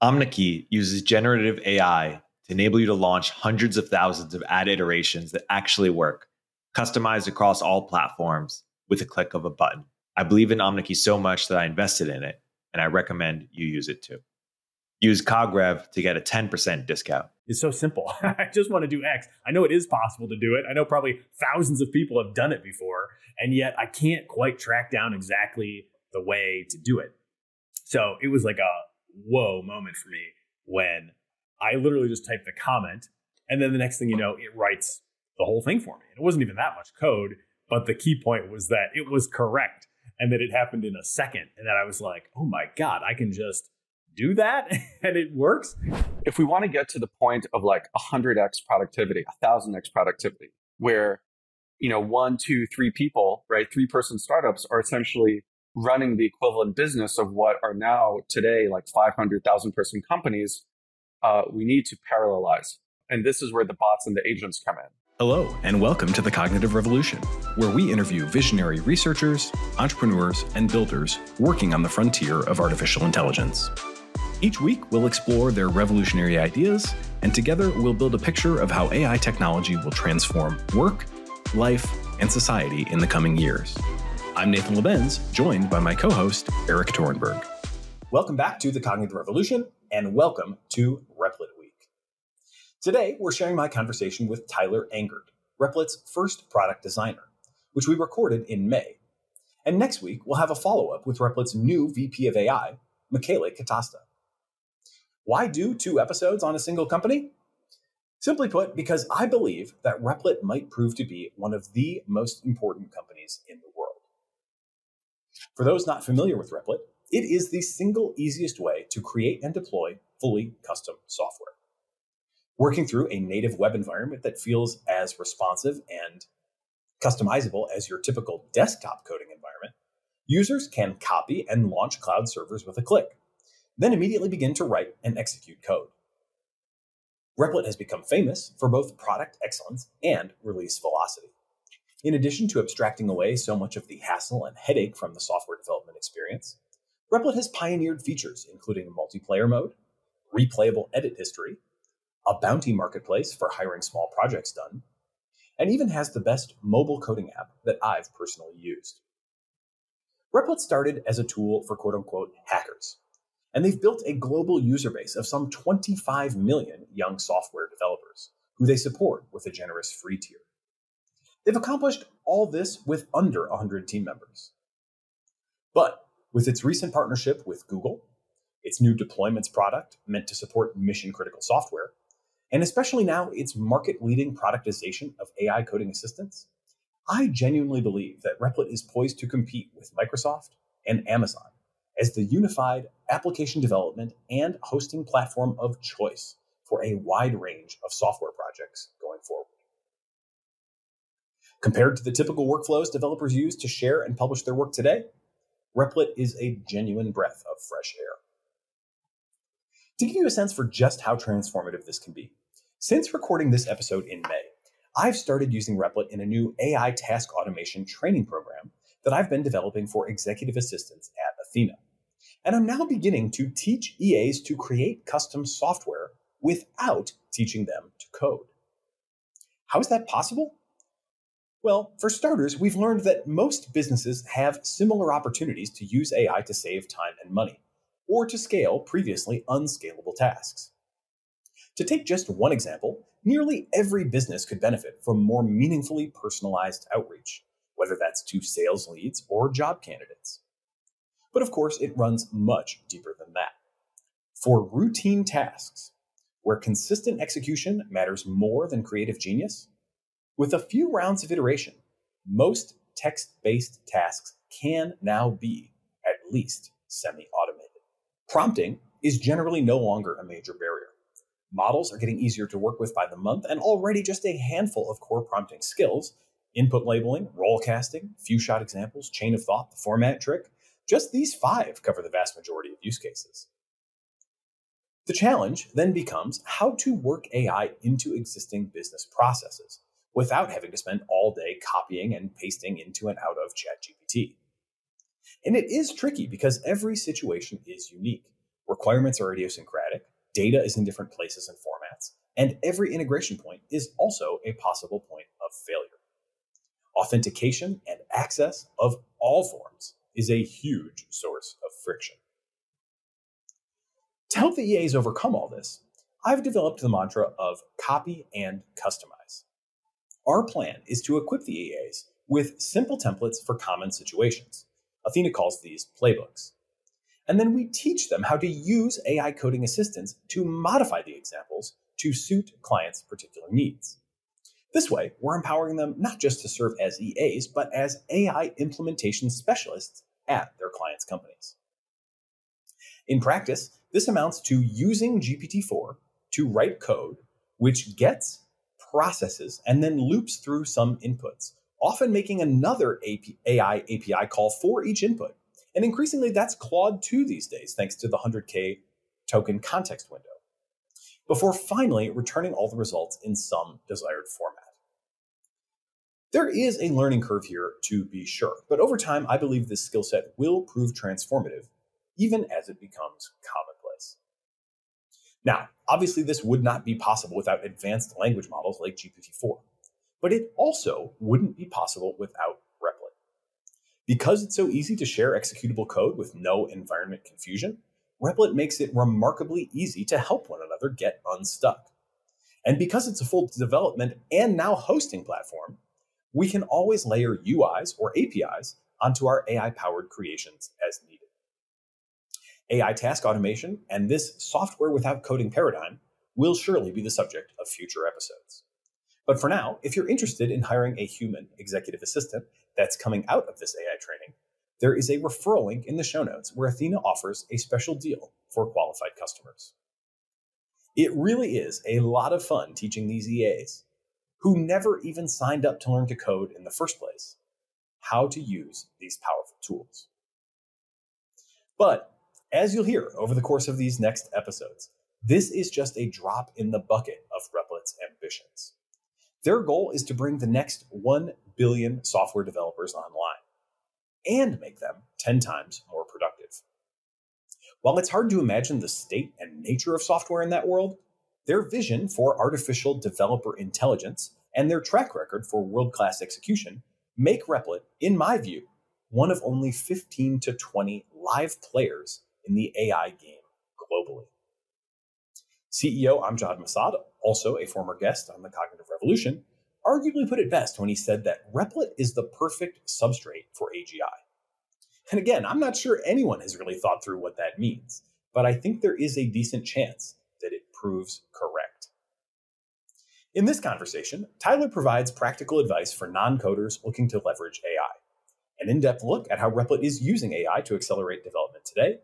OmniKey uses generative AI to enable you to launch hundreds of thousands of ad iterations that actually work, customized across all platforms with a click of a button. I believe in OmniKey so much that I invested in it, and I recommend you use it too. Use CogRev to get a 10% discount. It's so simple. I just want to do X. I know it is possible to do it. I know probably thousands of people have done it before, and yet I can't quite track down exactly the way to do it. So it was like a whoa moment for me when I literally just typed the comment, and then the next thing you know, it writes the whole thing for me. And it wasn't even that much code, but the key point was that it was correct and that it happened in a second. And then I was like, oh my God, I can just do that and it works. If we want to get to the point of like 100x productivity, 1000x productivity, where, you know, 1, 2, 3 people, right? 3-person startups are essentially running the equivalent business of what are now today like 500,000 person companies, we need to parallelize. And this is where the bots and the agents come in. Hello, and welcome to The Cognitive Revolution, where we interview visionary researchers, entrepreneurs, and builders working on the frontier of artificial intelligence. Each week, we'll explore their revolutionary ideas, and together we'll build a picture of how AI technology will transform work, life, and society in the coming years. I'm Nathan LeBenz, joined by my co-host, Eric Torenberg. Welcome back to The Cognitive Revolution, and welcome to Replit Week. Today, we're sharing my conversation with Tyler Angert, Replit's first product designer, which we recorded in May. And next week, we'll have a follow-up with Replit's new VP of AI, Michaela Katasta. Why do 2 episodes on a single company? Simply put, because I believe that Replit might prove to be one of the most important companies in the world. For those not familiar with Replit, it is the single easiest way to create and deploy fully custom software. Working through a native web environment that feels as responsive and customizable as your typical desktop coding environment, users can copy and launch cloud servers with a click, then immediately begin to write and execute code. Replit has become famous for both product excellence and release velocity. In addition to abstracting away so much of the hassle and headache from the software development experience, Replit has pioneered features including a multiplayer mode, replayable edit history, a bounty marketplace for hiring small projects done, and even has the best mobile coding app that I've personally used. Replit started as a tool for quote-unquote hackers, and they've built a global user base of some 25 million young software developers who they support with a generous free tier. They've accomplished all this with under 100 team members. But with its recent partnership with Google, its new deployments product meant to support mission-critical software, and especially now its market-leading productization of AI coding assistants, I genuinely believe that Replit is poised to compete with Microsoft and Amazon as the unified application development and hosting platform of choice for a wide range of software projects going forward. Compared to the typical workflows developers use to share and publish their work today, Replit is a genuine breath of fresh air. To give you a sense for just how transformative this can be, since recording this episode in May, I've started using Replit in a new AI task automation training program that I've been developing for executive assistants at Athena. And I'm now beginning to teach EAs to create custom software without teaching them to code. How is that possible? Well, for starters, we've learned that most businesses have similar opportunities to use AI to save time and money, or to scale previously unscalable tasks. To take just one example, nearly every business could benefit from more meaningfully personalized outreach, whether that's to sales leads or job candidates. But of course, it runs much deeper than that. For routine tasks, where consistent execution matters more than creative genius, with a few rounds of iteration, most text-based tasks can now be at least semi-automated. Prompting is generally no longer a major barrier. Models are getting easier to work with by the month, and already just a handful of core prompting skills, input labeling, role casting, few-shot examples, chain of thought, the format trick, just these 5 cover the vast majority of use cases. The challenge then becomes how to work AI into existing business processes, without having to spend all day copying and pasting into and out of ChatGPT. And it is tricky because every situation is unique. Requirements are idiosyncratic, data is in different places and formats, and every integration point is also a possible point of failure. Authentication and access of all forms is a huge source of friction. To help the EAs overcome all this, I've developed the mantra of copy and customize. Our plan is to equip the EAs with simple templates for common situations. Athena calls these playbooks. And then we teach them how to use AI coding assistance to modify the examples to suit clients' particular needs. This way, we're empowering them not just to serve as EAs, but as AI implementation specialists at their clients' companies. In practice, this amounts to using GPT-4 to write code, which gets, processes, and then loops through some inputs, often making another AI API call for each input. And increasingly, that's Claude 2 these days, thanks to the 100K token context window, before finally returning all the results in some desired format. There is a learning curve here, to be sure, but over time, I believe this skill set will prove transformative, even as it becomes commonplace. Now, obviously, this would not be possible without advanced language models like GPT-4, but it also wouldn't be possible without Replit. Because it's so easy to share executable code with no environment confusion, Replit makes it remarkably easy to help one another get unstuck. And because it's a full development and now hosting platform, we can always layer UIs or APIs onto our AI-powered creations as needed. AI task automation and this software without coding paradigm will surely be the subject of future episodes. But for now, if you're interested in hiring a human executive assistant that's coming out of this AI training, there is a referral link in the show notes where Athena offers a special deal for qualified customers. It really is a lot of fun teaching these EAs, who never even signed up to learn to code in the first place, how to use these powerful tools. But as you'll hear over the course of these next episodes, this is just a drop in the bucket of Replit's ambitions. Their goal is to bring the next 1 billion software developers online and make them 10 times more productive. While it's hard to imagine the state and nature of software in that world, their vision for artificial developer intelligence and their track record for world-class execution make Replit, in my view, one of only 15 to 20 live players in the AI game globally. CEO Amjad Masad, also a former guest on the Cognitive Revolution, arguably put it best when he said that Replit is the perfect substrate for AGI. And again, I'm not sure anyone has really thought through what that means, but I think there is a decent chance that it proves correct. In this conversation, Tyler provides practical advice for non-coders looking to leverage AI, an in-depth look at how Replit is using AI to accelerate development today,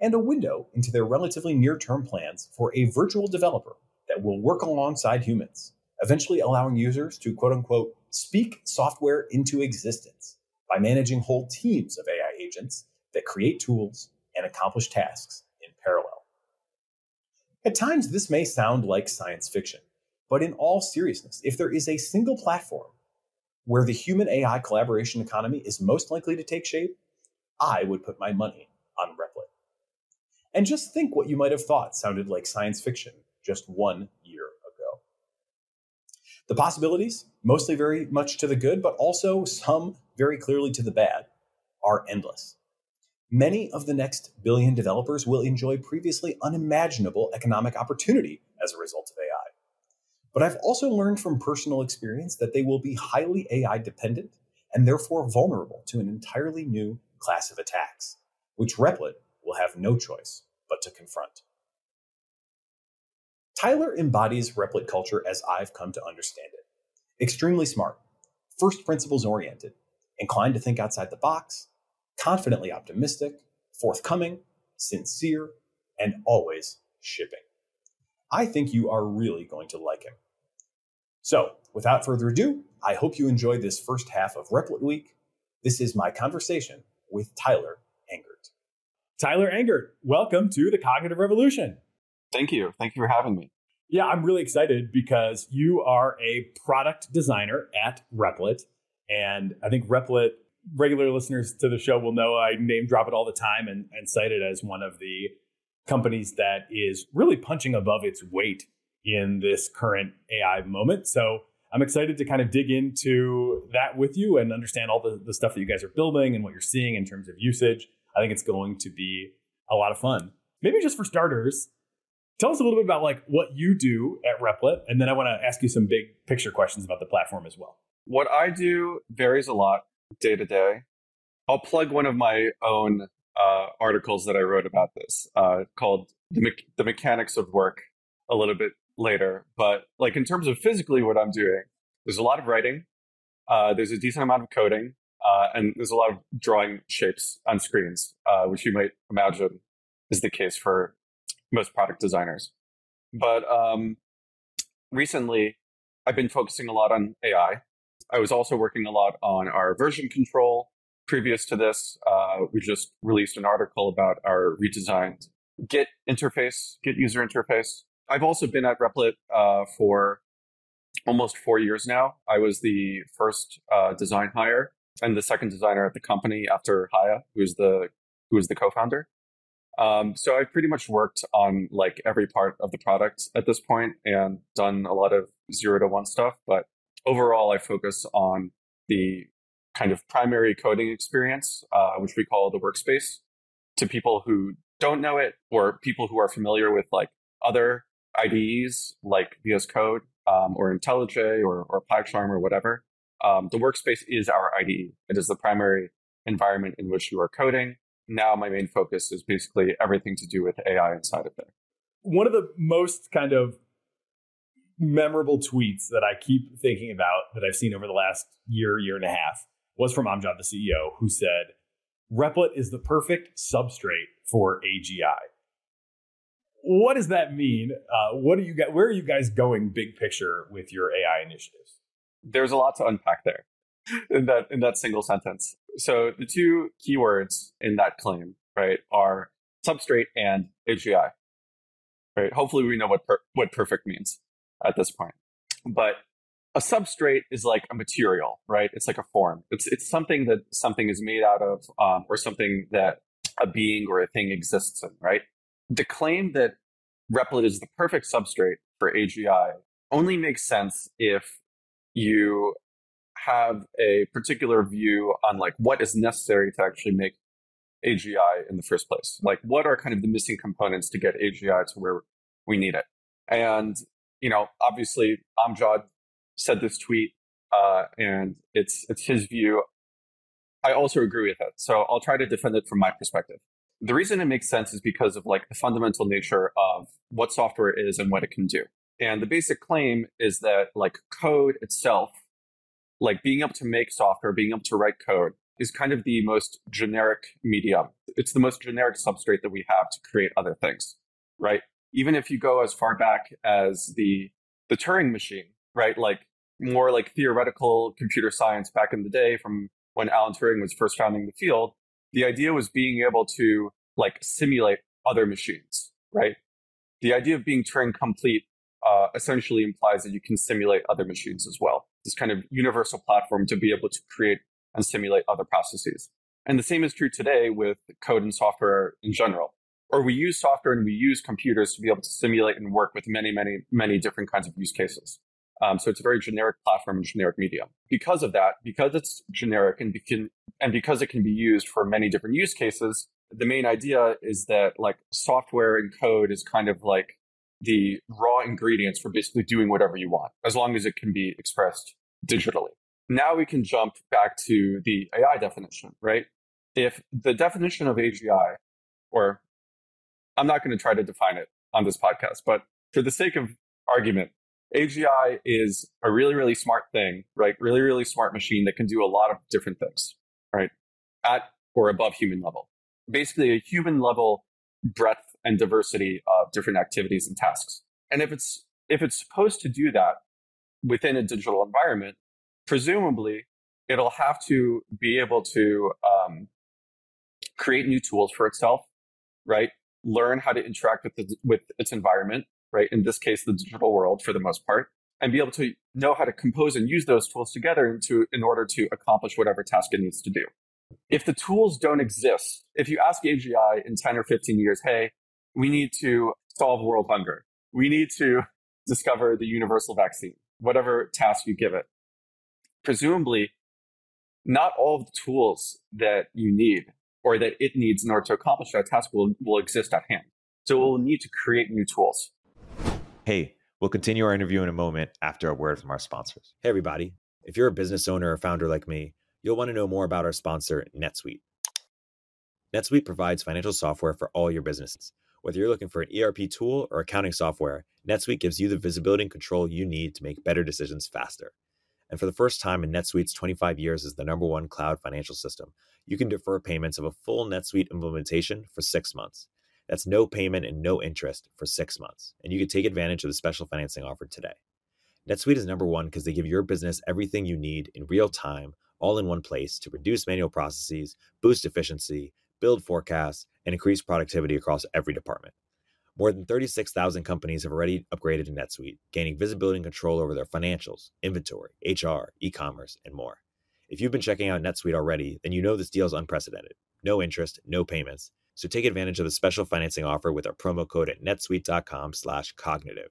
and a window into their relatively near-term plans for a virtual developer that will work alongside humans, eventually allowing users to quote-unquote speak software into existence by managing whole teams of AI agents that create tools and accomplish tasks in parallel. At times, this may sound like science fiction, but in all seriousness, if there is a single platform where the human AI collaboration economy is most likely to take shape, I would put my money on Replit. And just think what you might have thought sounded like science fiction just 1 year ago. The possibilities, mostly very much to the good, but also some very clearly to the bad, are endless. Many of the next billion developers will enjoy previously unimaginable economic opportunity as a result of AI. But I've also learned from personal experience that they will be highly AI dependent and therefore vulnerable to an entirely new class of attacks, which Replit will have no choice but to confront. Tyler embodies Replit culture as I've come to understand it. Extremely smart, first principles oriented, inclined to think outside the box, confidently optimistic, forthcoming, sincere, and always shipping. I think you are really going to like him. So, without further ado, I hope you enjoy this first half of Replit Week. This is my conversation with Tyler Angert. Tyler Angert, welcome to the Cognitive Revolution. Thank you. Thank you for having me. Yeah, I'm really excited because you are a product designer at Replit. And I think Replit, regular listeners to the show will know I name drop it all the time and cite it as one of the companies that is really punching above its weight in this current AI moment. So I'm excited to kind of dig into that with you and understand all the stuff that you guys are building and what you're seeing in terms of usage. I think it's going to be a lot of fun. Maybe just for starters, tell us a little bit about like what you do at Replit. And then I want to ask you some big picture questions about the platform as well. What I do varies a lot day to day. I'll plug one of my own articles that I wrote about this called The Mechanics of Work a little bit later. But like in terms of physically what I'm doing, there's a lot of writing. There's a decent amount of coding. And there's a lot of drawing shapes on screens, which you might imagine is the case for most product designers. But recently, I've been focusing a lot on AI. I was also working a lot on our version control. Previous to this, we just released an article about our redesigned Git interface, Git user interface. I've also been at Replit for almost 4 years now. I was the first design hire and the second designer at the company after Haya, who is the co-founder. So I've pretty much worked on like every part of the product at this point and done a lot of 0 to 1 stuff. But overall, I focus on the kind of primary coding experience, which we call the workspace, to people who don't know it or people who are familiar with like other IDEs like VS Code or IntelliJ or PyCharm or whatever. The workspace is our IDE. It is the primary environment in which you are coding. Now my main focus is basically everything to do with AI inside of there. One of the most kind of memorable tweets that I keep thinking about that I've seen over the last year and a half was from Amjad, the CEO, who said, Replit is the perfect substrate for AGI. What does that mean? Where are you guys going big picture with your AI initiatives? There's a lot to unpack there in that single sentence. So the two keywords in that claim, right, are substrate and AGI. Right? Hopefully we know what perfect means at this point. But a substrate is like a material, right? It's like a form. It's something that something is made out of, or something that a being or a thing exists in, right? The claim that Replit is the perfect substrate for AGI only makes sense if you have a particular view on like what is necessary to actually make AGI in the first place. Like what are kind of the missing components to get AGI to where we need it? And, you know, obviously Amjad said this tweet, and it's his view. I also agree with it. So I'll try to defend it from my perspective. The reason it makes sense is because of like the fundamental nature of what software is and what it can do. And the basic claim is that like code itself, like being able to make software, being able to write code is kind of the most generic medium. It's the most generic substrate that we have to create other things, right? Even if you go as far back as the Turing machine, right? Like more like theoretical computer science back in the day from when Alan Turing was first founding the field, the idea was being able to like simulate other machines, right? The idea of being Turing complete essentially implies that you can simulate other machines as well. This kind of universal platform to be able to create and simulate other processes. And the same is true today with code and software in general. Or we use software and we use computers to be able to simulate and work with many, many, many different kinds of use cases. So it's a very generic platform and generic medium. Because of that, because it's generic and because it can be used for many different use cases, the main idea is that like software and code is kind of like the raw ingredients for basically doing whatever you want, as long as it can be expressed digitally. Now we can jump back to the AI definition, right? If the definition of AGI, or I'm not going to try to define it on this podcast, but for the sake of argument, AGI is a really, really smart thing, right? Really, really smart machine that can do a lot of different things, right? At or above human level. Basically a human level breadth and diversity of different activities and tasks. And if it's supposed to do that within a digital environment, presumably it'll have to be able to create new tools for itself, right? Learn how to interact with its environment, right? In this case, the digital world for the most part, and be able to know how to compose and use those tools together in order to accomplish whatever task it needs to do. If the tools don't exist, if you ask AGI in 10 or 15 years, hey, We need to solve world hunger. We need to discover the universal vaccine, whatever task you give it. Presumably, not all of the tools that you need or that it needs in order to accomplish that task will exist at hand. So we'll need to create new tools. Hey, we'll continue our interview in a moment after a word from our sponsors. Hey, everybody. If you're a business owner or founder like me, you'll want to know more about our sponsor, NetSuite. NetSuite provides financial software for all your businesses. Whether you're looking for an ERP tool or accounting software, NetSuite gives you the visibility and control you need to make better decisions faster. And for the first time in NetSuite's 25 years as the #1 cloud financial system, you can defer payments of a full NetSuite implementation for 6 months. That's no payment and no interest for 6 months. And you can take advantage of the special financing offered today. NetSuite is #1 because they give your business everything you need in real time, all in one place to reduce manual processes, boost efficiency, build forecasts, and increase productivity across every department. More than 36,000 companies have already upgraded to NetSuite, gaining visibility and control over their financials, inventory, HR, e-commerce, and more. If you've been checking out NetSuite already, then you know this deal is unprecedented. No interest, no payments. So take advantage of the special financing offer with our promo code at netsuite.com/cognitive.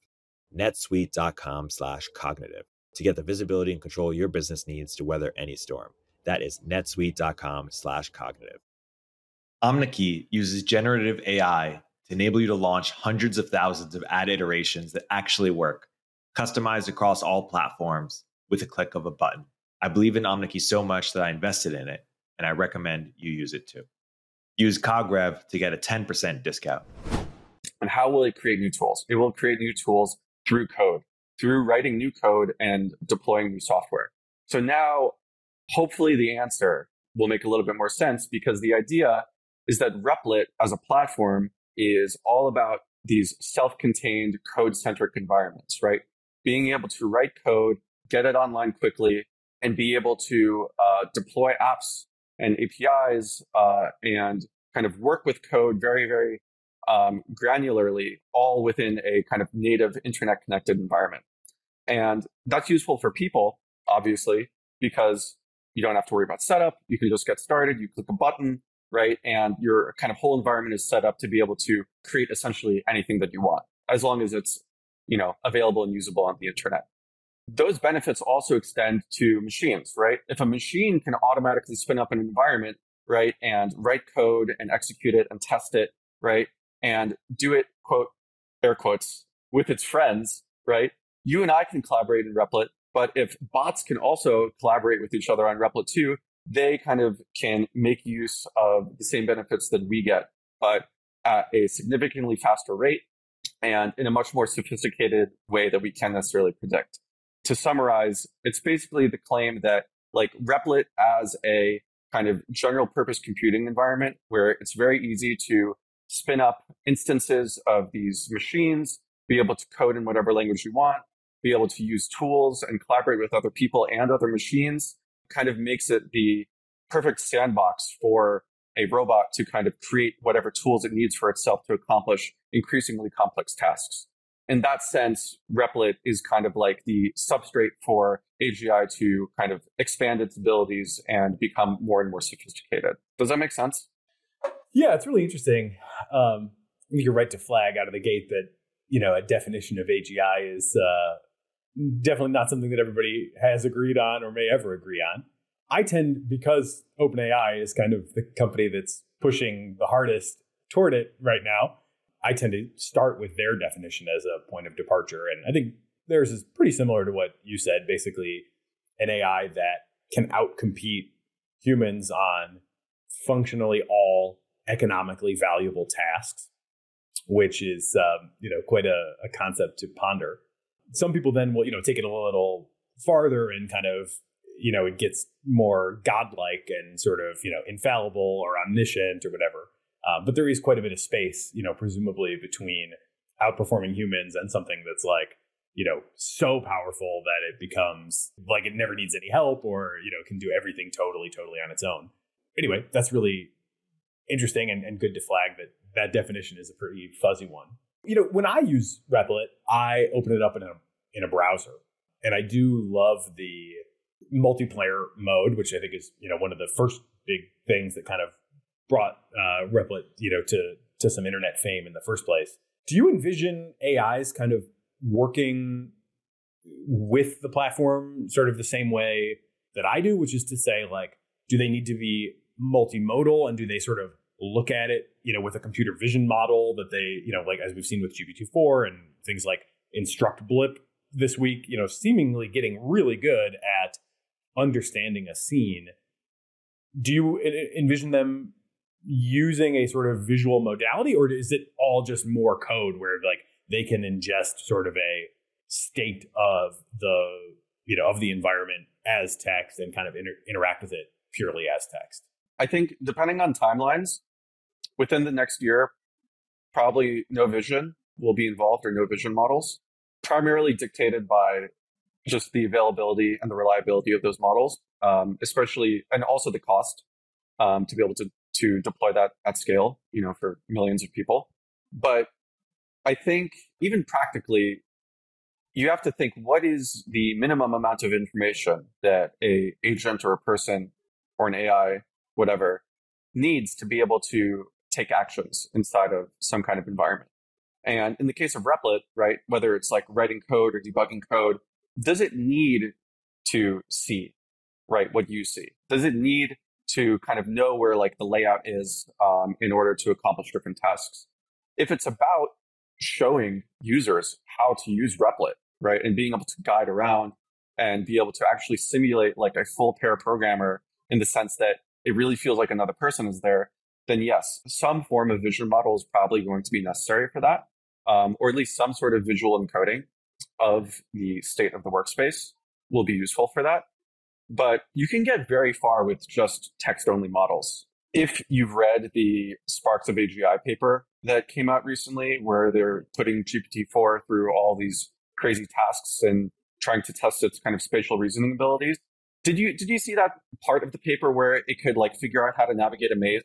netsuite.com/cognitive to get the visibility and control your business needs to weather any storm. That is netsuite.com/cognitive. OmniKey uses generative AI to enable you to launch hundreds of thousands of ad iterations that actually work, customized across all platforms with a click of a button. I believe in OmniKey so much that I invested in it, and I recommend you use it too. Use CogRev to get a 10% discount. And how will it create new tools? It will create new tools through code, through writing new code and deploying new software. So now, hopefully the answer will make a little bit more sense, because the idea is that Replit as a platform is all about these self-contained code-centric environments, right? Being able to write code, get it online quickly, and be able to deploy apps and APIs and kind of work with code very, very granularly, all within a kind of native internet-connected environment. And that's useful for people, obviously, because you don't have to worry about setup. You can just get started. You click a button, right? And your kind of whole environment is set up to be able to create essentially anything that you want, as long as it's, you know, available and usable on the internet. Those benefits also extend to machines, right? If a machine can automatically spin up an environment, right, and write code and execute it and test it, right, and do it, quote, air quotes, with its friends, right? You and I can collaborate in Replit, but if bots can also collaborate with each other on Replit too, they kind of can make use of the same benefits that we get, but at a significantly faster rate and in a much more sophisticated way that we can't necessarily predict. To summarize, it's basically the claim that like Replit as a kind of general purpose computing environment where it's very easy to spin up instances of these machines, be able to code in whatever language you want, be able to use tools and collaborate with other people and other machines, kind of makes it the perfect sandbox for a robot to kind of create whatever tools it needs for itself to accomplish increasingly complex tasks. In that sense, Replit is kind of like the substrate for AGI to kind of expand its abilities and become more and more sophisticated. Does that make sense? Yeah, it's really interesting. You're right to flag out of the gate that, you know, a definition of AGI is definitely not something that everybody has agreed on or may ever agree on. I tend, because OpenAI is kind of the company that's pushing the hardest toward it right now, I tend to start with their definition as a point of departure. And I think theirs is pretty similar to what you said, basically an AI that can outcompete humans on functionally all economically valuable tasks, which is, quite a concept to ponder. Some people then will, take it a little farther and kind of, it gets more godlike and sort of, infallible or omniscient or whatever. But there is quite a bit of space, presumably between outperforming humans and something that's like, so powerful that it becomes like it never needs any help or, can do everything totally on its own. Anyway, that's really interesting and good to flag that definition is a pretty fuzzy one. When I use Replit, I open it up in a browser, and I do love the multiplayer mode, which I think is, one of the first big things that kind of brought Replit, to to some internet fame in the first place. Do you envision AIs kind of working with the platform sort of the same way that I do, which is to say, like, do they need to be multimodal, and do they sort of look at it, you know, with a computer vision model that they, you know, like as we've seen with GPT-4 and things like Instruct Blip this week, you know, seemingly getting really good at understanding a scene. Do you envision them using a sort of visual modality, or is it all just more code where like they can ingest sort of a state of the, you know, of the environment as text and kind of interact with it purely as text? I think depending on timelines, within the next year, probably no vision will be involved, or no vision models, primarily dictated by just the availability and the reliability of those models, especially, and also the cost to be able to deploy that at scale, you know, for millions of people. But I think even practically, you have to think, what is the minimum amount of information that an agent or a person or an AI, whatever, needs to be able to take actions inside of some kind of environment? And in the case of Replit, right, whether it's like writing code or debugging code, does it need to see, right, what you see? Does it need to kind of know where like the layout is in order to accomplish different tasks? If it's about showing users how to use Replit, right, and being able to guide around and be able to actually simulate like a full pair programmer in the sense that it really feels like another person is there, then yes, some form of vision model is probably going to be necessary for that, or at least some sort of visual encoding of the state of the workspace will be useful for that. But you can get very far with just text-only models. If you've read the Sparks of AGI paper that came out recently, where they're putting GPT-4 through all these crazy tasks and trying to test its kind of spatial reasoning abilities. Did you see that part of the paper where it could like figure out how to navigate a maze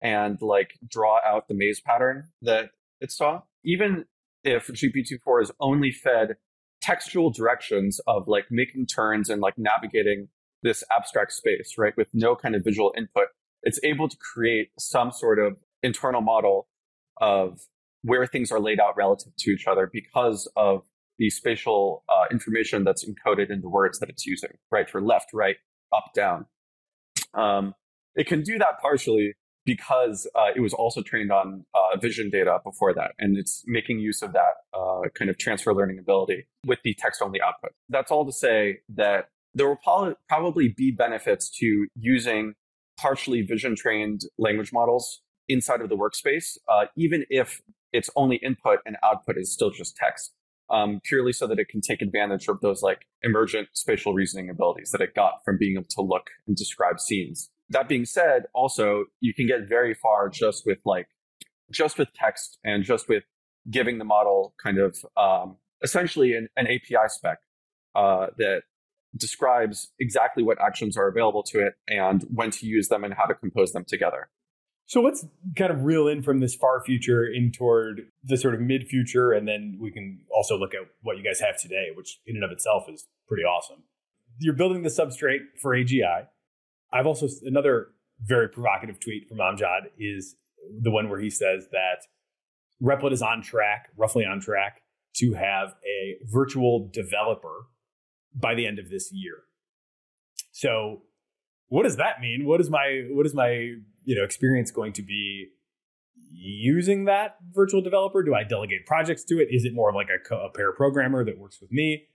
and like draw out the maze pattern that it saw? Even if GPT-4 is only fed textual directions of like making turns and like navigating this abstract space, right, with no kind of visual input, it's able to create some sort of internal model of where things are laid out relative to each other because of the spatial information that's encoded in the words that it's using, right? For left, right, up, down. It can do that partially because it was also trained on vision data before that, and it's making use of that kind of transfer learning ability with the text-only output. That's all to say that there will probably be benefits to using partially vision-trained language models inside of the workspace, even if its only input and output is still just text. Purely so that it can take advantage of those like emergent spatial reasoning abilities that it got from being able to look and describe scenes. That being said, also, you can get very far just with text and just with giving the model kind of essentially an API spec that describes exactly what actions are available to it and when to use them and how to compose them together. So let's kind of reel in from this far future in toward the sort of mid future. And then we can also look at what you guys have today, which in and of itself is pretty awesome. You're building the substrate for AGI. I've also, another very provocative tweet from Amjad is the one where he says that Replit is on track, roughly on track, to have a virtual developer by the end of this year. So what does that mean? What is my you know, experience going to be using that virtual developer? Do I delegate projects to it? Is it more of like a pair programmer that works with me?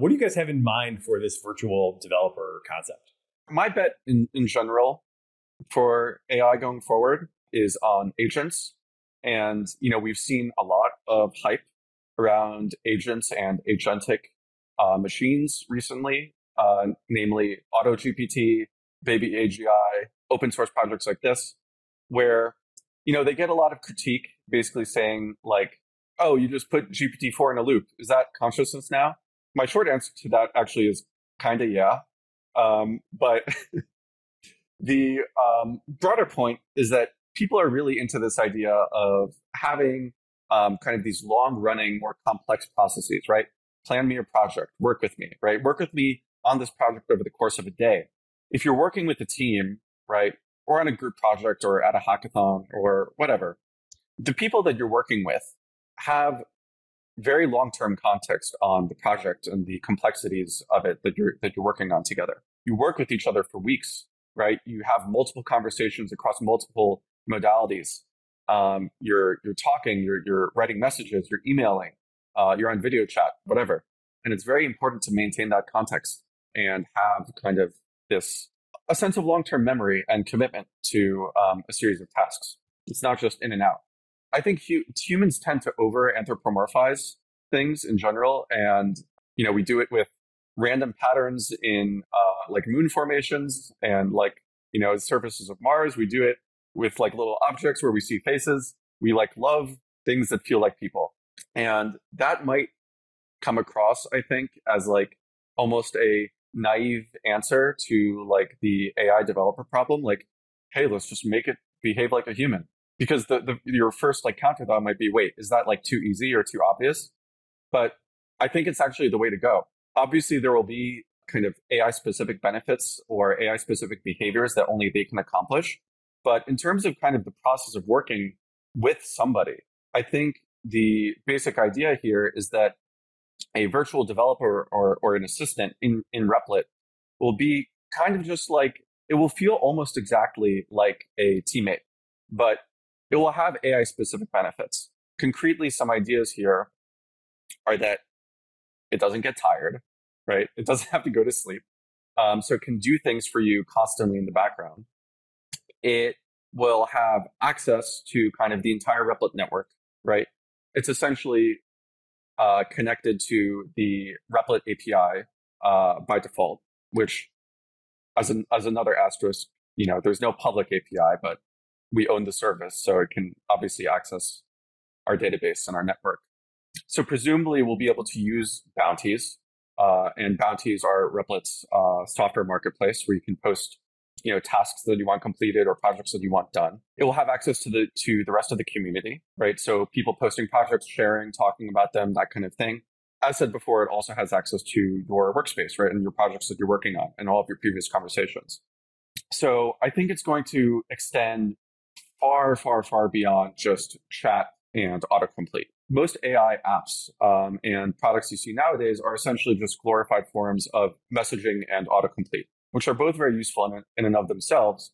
What do you guys have in mind for this virtual developer concept? My bet in general for AI going forward is on agents. And, you know, we've seen a lot of hype around agents and agentic machines recently, namely AutoGPT, BabyAGI, open source projects like this, where, you know, they get a lot of critique basically saying like, oh, you just put GPT-4 in a loop. Is that consciousness now? My short answer to that actually is kind of yeah. But the broader point is that people are really into this idea of having kind of these long running, more complex processes, right? Plan me a project, work with me, right? Work with me on this project over the course of a day. If you're working with a team, right, or on a group project or at a hackathon or whatever, the people that you're working with have very long-term context on the project and the complexities of it that you're working on together. You work with each other for weeks, right? You have multiple conversations across multiple modalities. You're talking, you're writing messages, you're emailing, you're on video chat, whatever. And it's very important to maintain that context and have kind of a sense of long-term memory and commitment to a series of tasks. It's not just in and out. I think humans tend to over-anthropomorphize things in general. And, you know, we do it with random patterns in like moon formations and like, you know, surfaces of Mars. We do it with like little objects where we see faces. We like love things that feel like people. And that might come across, I think, as like almost a naive answer to like the AI developer problem. Like, hey, let's just make it behave like a human. Because your first like counter thought might be, wait, is that like too easy or too obvious? But I think it's actually the way to go. Obviously, there will be kind of AI-specific benefits or AI-specific behaviors that only they can accomplish. But in terms of kind of the process of working with somebody, I think the basic idea here is that a virtual developer or an assistant in Replit will be kind of just like, it will feel almost exactly like a teammate, but it will have AI-specific benefits. Concretely, some ideas here are that it doesn't get tired, right? It doesn't have to go to sleep. So it can do things for you constantly in the background. It will have access to kind of the entire Replit network, right? It's essentially connected to the Replit API by default, which as another asterisk, you know, there's no public API, but we own the service, so it can obviously access our database and our network. So presumably, we'll be able to use bounties, and bounties are Replit's software marketplace where you can post, you know, tasks that you want completed or projects that you want done. It will have access to the rest of the community, right? So people posting projects, sharing, talking about them, that kind of thing. As said before, it also has access to your workspace, right, and your projects that you're working on and all of your previous conversations. So I think it's going to extend far, far, far beyond just chat and autocomplete. Most AI apps and products you see nowadays are essentially just glorified forms of messaging and autocomplete, which are both very useful in and of themselves.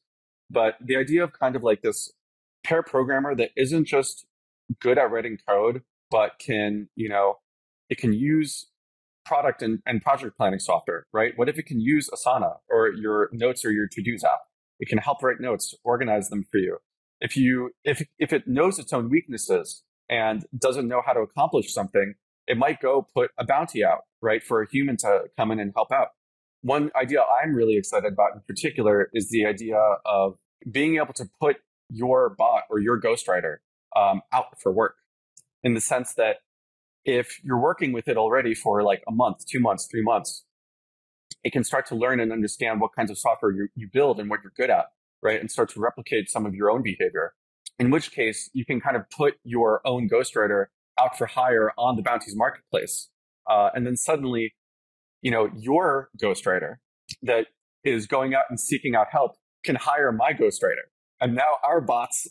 But the idea of kind of like this pair programmer that isn't just good at writing code, but can, you know, it can use product and project planning software, right? What if it can use Asana or your notes or your to-dos app? It can help write notes, organize them for you. If it knows its own weaknesses and doesn't know how to accomplish something, it might go put a bounty out, right, for a human to come in and help out. One idea I'm really excited about in particular is the idea of being able to put your bot or your ghostwriter out for work, in the sense that if you're working with it already for like a month, 2 months, 3 months, it can start to learn and understand what kinds of software you build and what you're good at, right, and start to replicate some of your own behavior, in which case you can kind of put your own ghostwriter out for hire on the bounties marketplace. And then suddenly, you know, your ghostwriter that is going out and seeking out help can hire my ghostwriter. And now our bots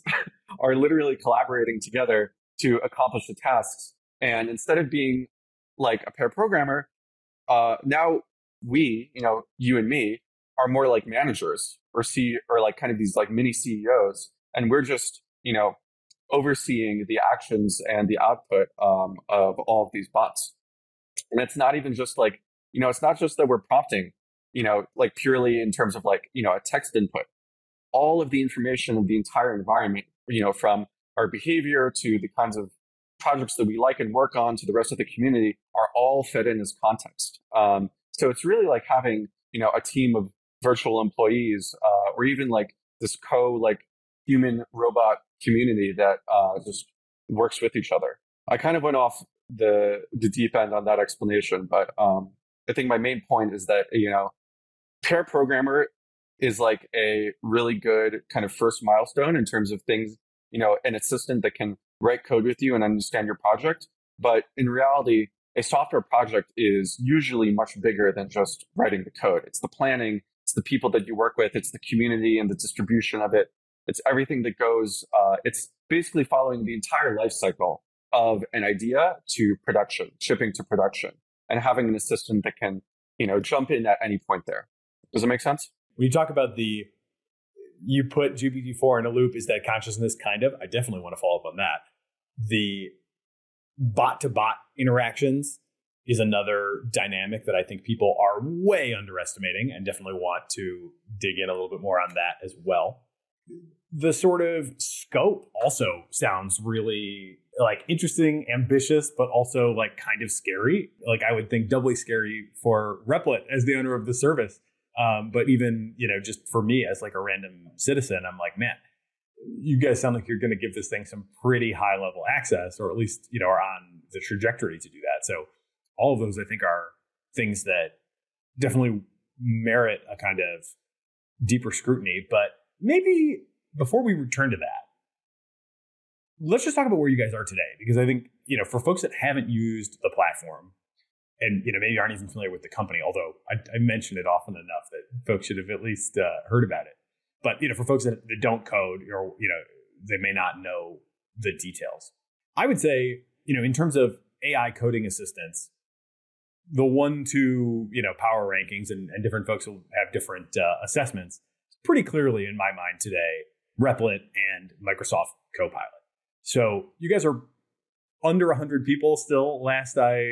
are literally collaborating together to accomplish the tasks. And instead of being like a pair programmer, now we, you know, you and me, are more like managers or like kind of these like mini CEOs, and we're just, you know, overseeing the actions and the output of all of these bots. And it's not even just like, you know, it's not just that we're prompting, you know, like purely in terms of like, you know, a text input. All of the information of the entire environment, you know, from our behavior to the kinds of projects that we like and work on to the rest of the community are all fed in as context. So it's really like having, you know, a team of virtual employees, or even like this like human robot community that just works with each other. I kind of went off the deep end on that explanation, but I think my main point is that, you know, pair programmer is like a really good kind of first milestone in terms of things, you know, an assistant that can write code with you and understand your project. But in reality, a software project is usually much bigger than just writing the code. It's the planning. It's the people that you work with, it's the community and the distribution of it, It's everything that goes, it's basically following the entire life cycle of an idea to production, shipping to production, and having an assistant that can, you know, jump in at any point there. Does it make sense? When you talk about the, you put GPT-4 in a loop, is that consciousness kind of? I definitely want to follow up on that. The bot-to-bot interactions is another dynamic that I think people are way underestimating, and definitely want to dig in a little bit more on that as well. The sort of scope also sounds really like interesting, ambitious, but also like kind of scary. Like I would think doubly scary for Replit as the owner of the service. But even, you know, just for me as like a random citizen, I'm like, man, you guys sound like you're going to give this thing some pretty high level access, or at least, you know, are on the trajectory to do that. So all of those, I think, are things that definitely merit a kind of deeper scrutiny. But maybe before we return to that, let's just talk about where you guys are today, because I think, you know, for folks that haven't used the platform and, you know, maybe aren't even familiar with the company, although I mentioned it often enough that folks should have at least heard about it. But, you know, for folks that don't code, or, you know, they may not know the details, I would say, you know, in terms of AI coding assistance, the 1-2, you know, power rankings, and different folks will have different assessments. Pretty clearly in my mind today, Replit and Microsoft Copilot. So you guys are under 100 people still, last I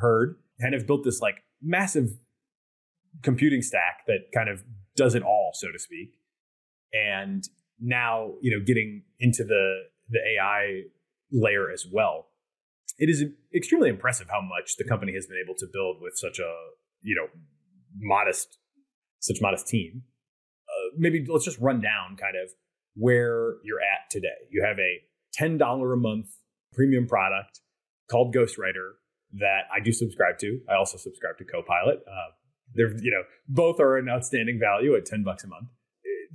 heard, and have built this like massive computing stack that kind of does it all, so to speak. And now, you know, getting into the AI layer as well. It is extremely impressive how much the company has been able to build with such a, you know, modest team. Maybe let's just run down kind of where you're at today. You have a $10 a month premium product called Ghostwriter that I do subscribe to. I also subscribe to Copilot. They're, you know, both are an outstanding value at $10 a month.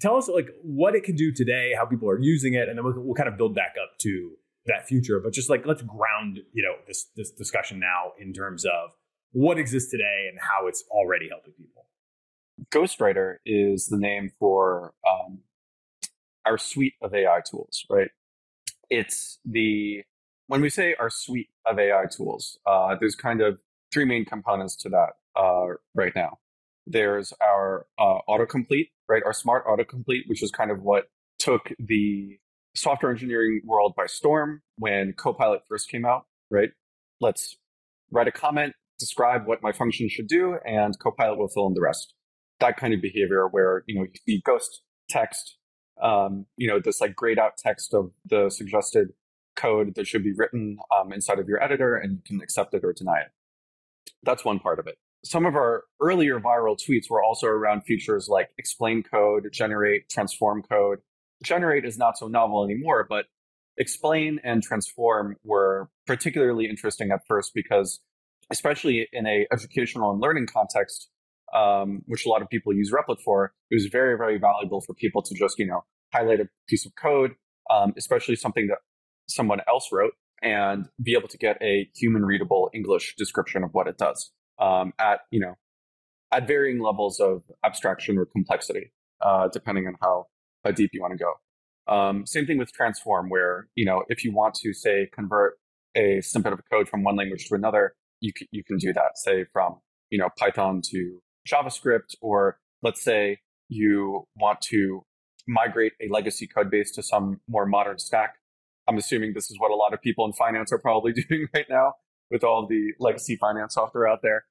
Tell us like what it can do today, how people are using it, and then we'll kind of build back up to that future. But just like let's ground, you know, this discussion now in terms of what exists today and how it's already helping people. Ghostwriter is the name for our suite of AI tools, right? It's the, when we say our suite of AI tools, there's kind of three main components to that right now. There's our autocomplete, right? Our smart autocomplete, which is kind of what took the software engineering world by storm when Copilot first came out, right? Let's write a comment, describe what my function should do, and Copilot will fill in the rest. That kind of behavior where, you know, you see ghost text, you know, this like grayed out text of the suggested code that should be written inside of your editor, and you can accept it or deny it. That's one part of it. Some of our earlier viral tweets were also around features like explain code, generate, transform code. Generate is not so novel anymore, but explain and transform were particularly interesting at first because, especially in an educational and learning context, which a lot of people use Replit for, it was very, very valuable for people to just, you know, highlight a piece of code, especially something that someone else wrote, and be able to get a human readable English description of what it does at varying levels of abstraction or complexity, depending on how deep you want to go. Same thing with transform, where, you know, if you want to, say, convert a snippet of code from one language to another, you can do that, say, from, you know, Python to JavaScript, or let's say you want to migrate a legacy code base to some more modern stack. I'm assuming this is what a lot of people in finance are probably doing right now with all the legacy finance software out there.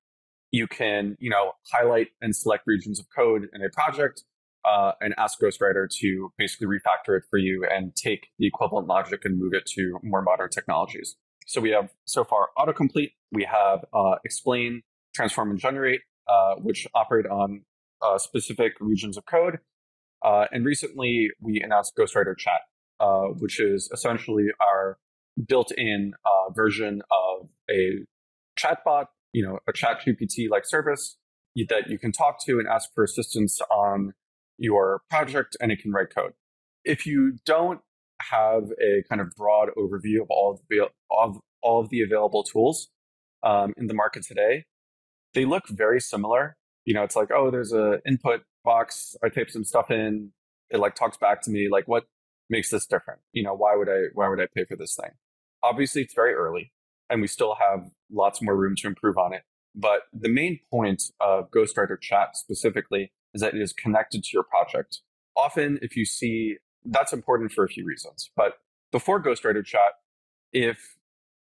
You can, you know, highlight and select regions of code in a project and ask Ghostwriter to basically refactor it for you and take the equivalent logic and move it to more modern technologies. So we have, so far, autocomplete. We have explain, transform, and generate, which operate on specific regions of code. And recently, we announced Ghostwriter Chat, which is essentially our built-in version of a chatbot, you know, a ChatGPT-like service that you can talk to and ask for assistance on your project, and it can write code. If you don't have a kind of broad overview of all of the available tools in the market today, they look very similar. You know, it's like, oh, there's an input box. I type some stuff in. it like talks back to me, like, what makes this different? You know, why would I pay for this thing? Obviously, it's very early and we still have lots more room to improve on it. But the main point of Ghostwriter Chat specifically is that it is connected to your project. Often, if you see, that's important for a few reasons. But before Ghostwriter Chat, if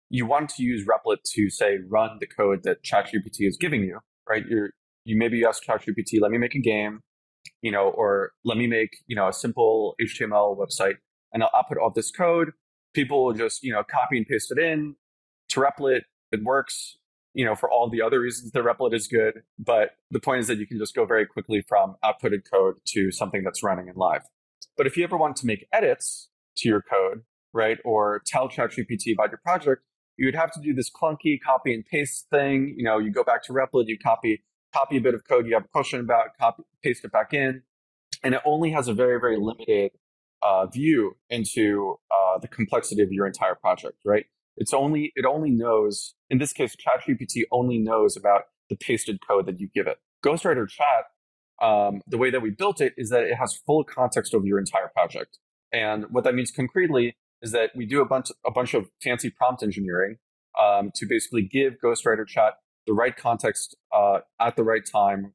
you want to use Replit to, say, run the code that ChatGPT is giving you, right? You maybe ask ChatGPT, let me make a game, you know, or let me make, you know, a simple HTML website, and I'll output all this code. People will just, you know, copy and paste it in to Replit. It works, you know, for all the other reasons that Replit is good. But the point is that you can just go very quickly from outputted code to something that's running and live. But if you ever want to make edits to your code, right, or tell ChatGPT about your project, you would have to do this clunky copy and paste thing. You know, you go back to Replit, you copy a bit of code you have a question about, copy, paste it back in. And it only has a very, very limited view into the complexity of your entire project, right? It only knows, in this case, ChatGPT only knows about the pasted code that you give it. Ghostwriter Chat, the way that we built it is that it has full context of your entire project. And what that means concretely is that we do a bunch of fancy prompt engineering to basically give Ghostwriter Chat the right context at the right time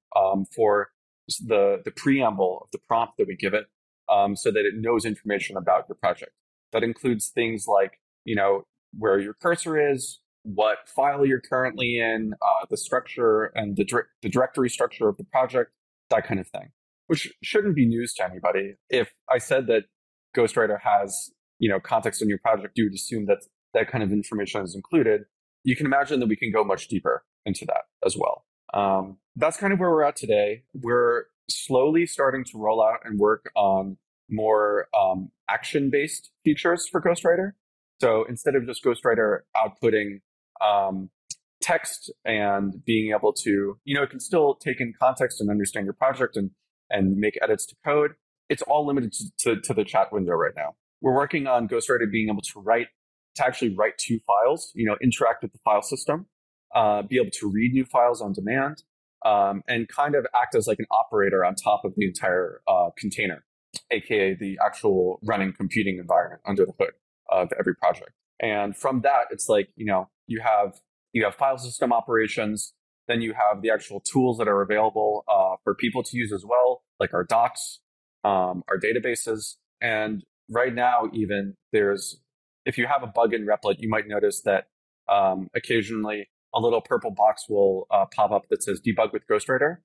for the preamble of the prompt that we give it, so that it knows information about your project. That includes things like, you know, where your cursor is, what file you're currently in, the structure and the directory structure of the project, that kind of thing, which shouldn't be news to anybody. If I said that Ghostwriter has, you know, context in your project, you would assume that that kind of information is included. You can imagine that we can go much deeper into that as well. That's kind of where we're at today. We're slowly starting to roll out and work on more action-based features for Ghostwriter. So instead of just Ghostwriter outputting text and being able to, you know, it can still take in context and understand your project and make edits to code. It's all limited to the chat window right now. We're working on Ghostwriter being able to actually write to files, you know, interact with the file system, be able to read new files on demand, and kind of act as like an operator on top of the entire container, aka the actual running computing environment under the hood of every project. And from that, it's like, you know, you have file system operations, then you have the actual tools that are available for people to use as well, like our docs, our databases, and right now, even if you have a bug in Replit, you might notice that occasionally a little purple box will pop up that says debug with Ghostwriter, ?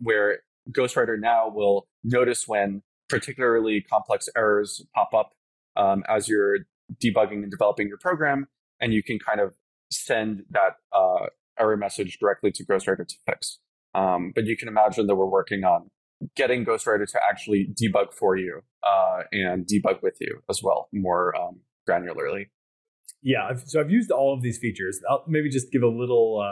Where Ghostwriter now will notice when particularly complex errors pop up as you're debugging and developing your program, and you can kind of send that error message directly to Ghostwriter to fix. But you can imagine that we're working on getting Ghostwriter to actually debug for you and debug with you as well, more granularly. Yeah, so I've used all of these features. I'll maybe just give a little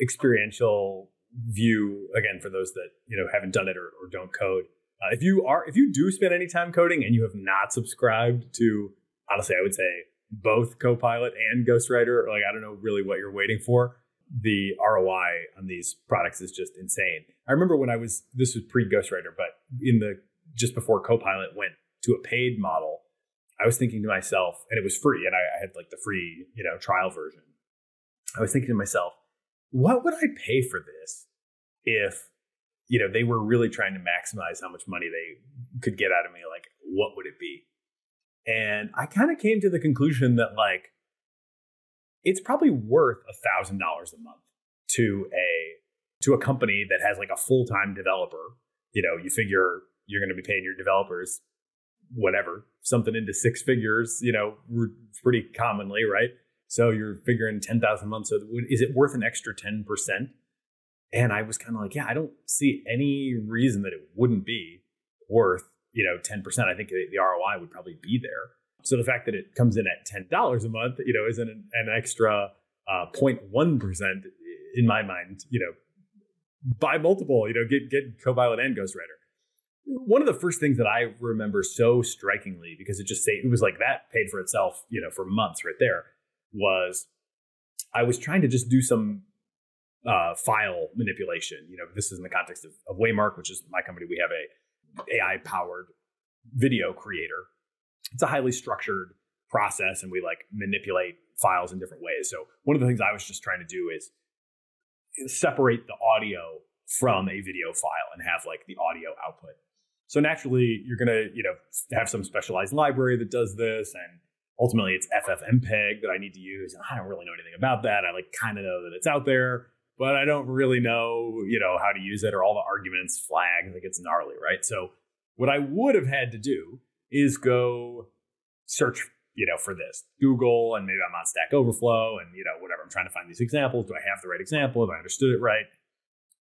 experiential view, again, for those that, you know, haven't done it or don't code. If you do spend any time coding and you have not subscribed to, honestly, I would say both Copilot and Ghostwriter, like, I don't know really what you're waiting for. The ROI on these products is just insane. I remember when this was pre-Ghostwriter, but just before Copilot went to a paid model, I was thinking to myself, and it was free, and I had like the free, you know, trial version. I was thinking to myself, what would I pay for this if, you know, they were really trying to maximize how much money they could get out of me? Like, what would it be? And I kind of came to the conclusion that, like, it's probably worth $1,000 a month to a company that has like a full-time developer. You know, you figure you're going to be paying your developers, whatever, something into six figures, you know, pretty commonly, right? So you're figuring 10,000 a month. So is it worth an extra 10%? And I was kind of like, yeah, I don't see any reason that it wouldn't be worth, you know, 10%. I think the ROI would probably be there. So the fact that it comes in at $10 a month, you know, isn't an extra 0.1% in my mind, you know, by multiple, you know, get Copilot and Ghostwriter. One of the first things that I remember so strikingly, because it was like that paid for itself, you know, for months right there, was I was trying to just do some file manipulation. You know, this is in the context of Waymark, which is my company. We have a AI-powered video creator. It's a highly structured process, and we like manipulate files in different ways. So one of the things I was just trying to do is separate the audio from a video file and have like the audio output. So naturally, you're going to, you know, have some specialized library that does this. And ultimately, it's FFmpeg that I need to use. And I don't really know anything about that. I like kind of know that it's out there, but I don't really know, you know, how to use it or all the arguments, flags. It gets gnarly, right? So what I would have had to do is go search, you know, for this Google, and maybe I'm on Stack Overflow and, you know, whatever. I'm trying to find these examples. Do I have the right example? Have I understood it right?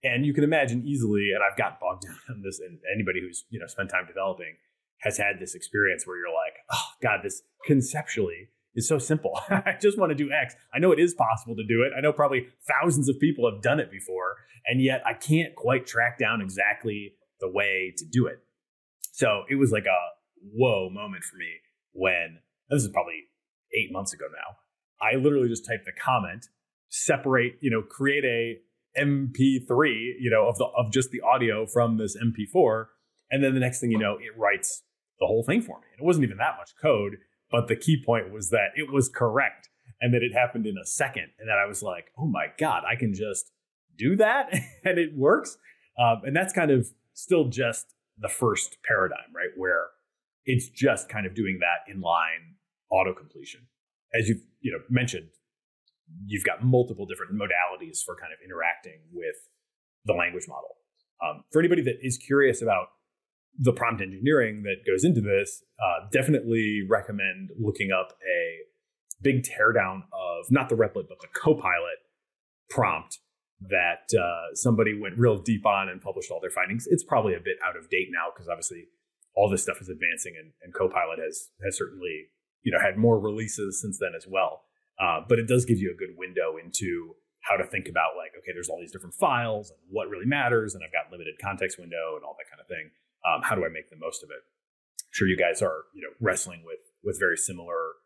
And you can imagine easily, and I've got bogged down on this, and anybody who's, you know, spent time developing has had this experience where you're like, oh God, this conceptually is so simple. I just want to do X. I know it is possible to do it. I know probably thousands of people have done it before, and yet I can't quite track down exactly the way to do it. So it was like a whoa moment for me when, this is probably 8 months ago now, I literally just typed the comment, separate, you know, create a MP3, you know, of just the audio from this MP4. And then the next thing you know, it writes the whole thing for me. And it wasn't even that much code, but the key point was that it was correct and that it happened in a second. And then I was like, oh my God, I can just do that and it works. And that's kind of still just the first paradigm, right? Where it's just kind of doing that inline auto completion. As you've, you know, mentioned, you've got multiple different modalities for kind of interacting with the language model. For anybody that is curious about the prompt engineering that goes into this, definitely recommend looking up a big teardown of not the Replit, but the Copilot prompt that somebody went real deep on and published all their findings. It's probably a bit out of date now because obviously all this stuff is advancing, and Copilot has certainly, you know, had more releases since then as well. But it does give you a good window into how to think about like, okay, there's all these different files and what really matters. And I've got limited context window and all that kind of thing. How do I make the most of it? I'm sure you guys are, you know, wrestling with very similar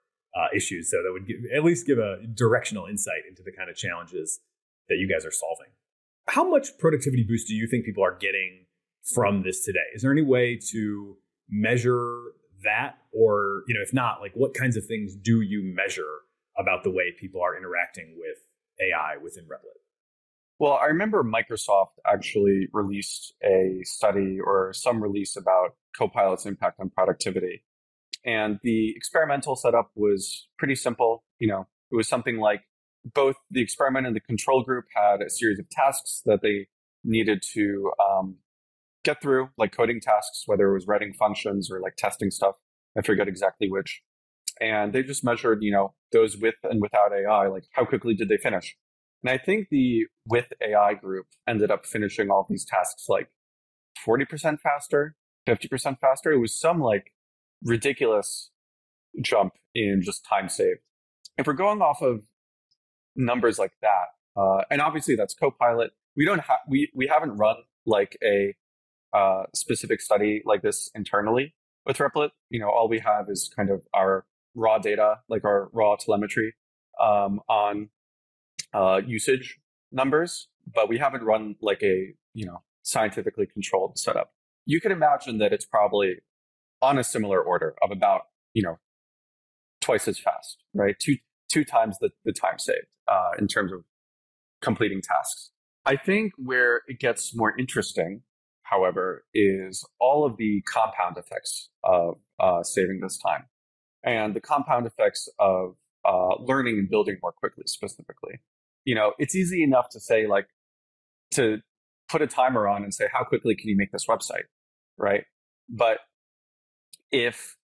issues. So that would at least give a directional insight into the kind of challenges that you guys are solving. How much productivity boost do you think people are getting from this today? Is there any way to measure that? Or, you know, if not, like what kinds of things do you measure about the way people are interacting with AI within Replit? Well, I remember Microsoft actually released a study or some release about Copilot's impact on productivity. And the experimental setup was pretty simple. You know, it was something like both the experiment and the control group had a series of tasks that they needed to get through, like coding tasks, whether it was writing functions or like testing stuff. I forget exactly which. And they just measured, you know, those with and without AI, like how quickly did they finish? And I think the with AI group ended up finishing all these tasks like 40% faster, 50% faster. It was some like ridiculous jump in just time saved. If we're going off of numbers like that, and obviously that's Copilot, we don't have we haven't run like a specific study like this internally with Replit. You know, all we have is kind of our raw data, like our raw telemetry on usage numbers, but we haven't run like a, you know, scientifically controlled setup. You can imagine that it's probably on a similar order of about, you know, twice as fast, right? Two times the time saved in terms of completing tasks. I think where it gets more interesting, however, is all of the compound effects of saving this time. And the compound effects of learning and building more quickly, specifically. You know, it's easy enough to say, like, to put a timer on and say, how quickly can you make this website, right? But if,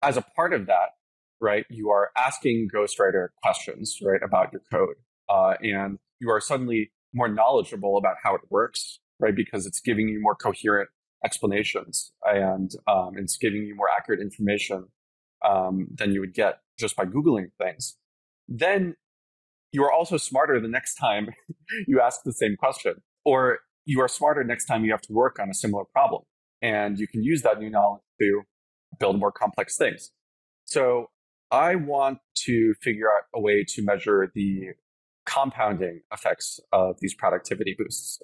as a part of that, right, you are asking Ghostwriter questions, right, about your code, and you are suddenly more knowledgeable about how it works, right, because it's giving you more coherent explanations and it's giving you more accurate information than you would get just by Googling things, then you are also smarter the next time you ask the same question, or you are smarter next time you have to work on a similar problem. And you can use that new knowledge to build more complex things. So I want to figure out a way to measure the compounding effects of these productivity boosts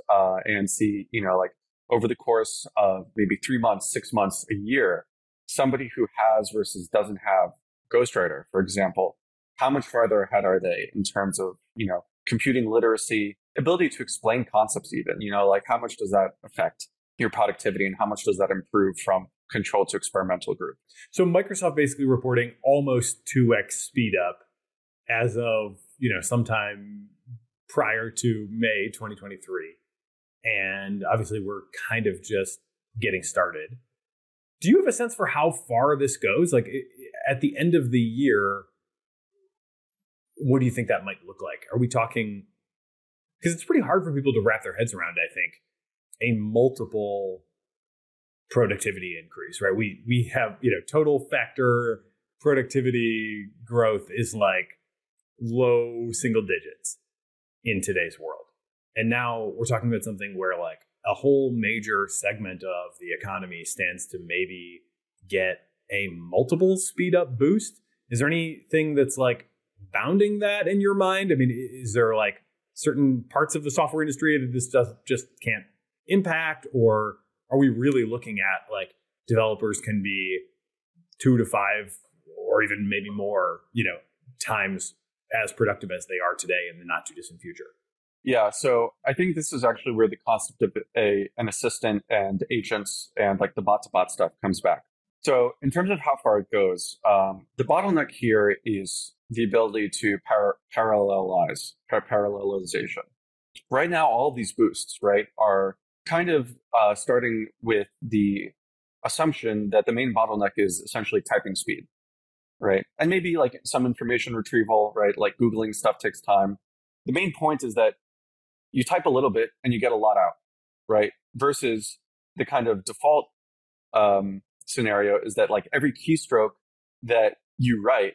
and see, you know, like over the course of maybe 3 months, 6 months, a year, somebody who has versus doesn't have Ghostwriter, for example, how much farther ahead are they in terms of, you know, computing literacy, ability to explain concepts even, you know, like how much does that affect your productivity and how much does that improve from control to experimental group? So Microsoft basically reporting almost 2x speed up as of, you know, sometime prior to May 2023. And obviously we're kind of just getting started. Do you have a sense for how far this goes? Like at the end of the year, what do you think that might look like? Are we talking, because it's pretty hard for people to wrap their heads around, I think, a multiple productivity increase, right? We have, you know, total factor productivity growth is like low single digits in today's world. And now we're talking about something where like a whole major segment of the economy stands to maybe get a multiple speed up boost. Is there anything that's like bounding that in your mind? I mean, is there like certain parts of the software industry that this just can't impact? Or are we really looking at like developers can be 2 to 5 or even maybe more, you know, times as productive as they are today in the not too distant future? Yeah, so I think this is actually where the concept of an assistant and agents and like the bot-to-bot stuff comes back. So in terms of how far it goes, the bottleneck here is the ability to parallelization. Right now, all these boosts, right, are kind of starting with the assumption that the main bottleneck is essentially typing speed, right? And maybe like some information retrieval, right? Like Googling stuff takes time. The main point is that you type a little bit and you get a lot out, right? Versus the kind of default scenario is that like every keystroke that you write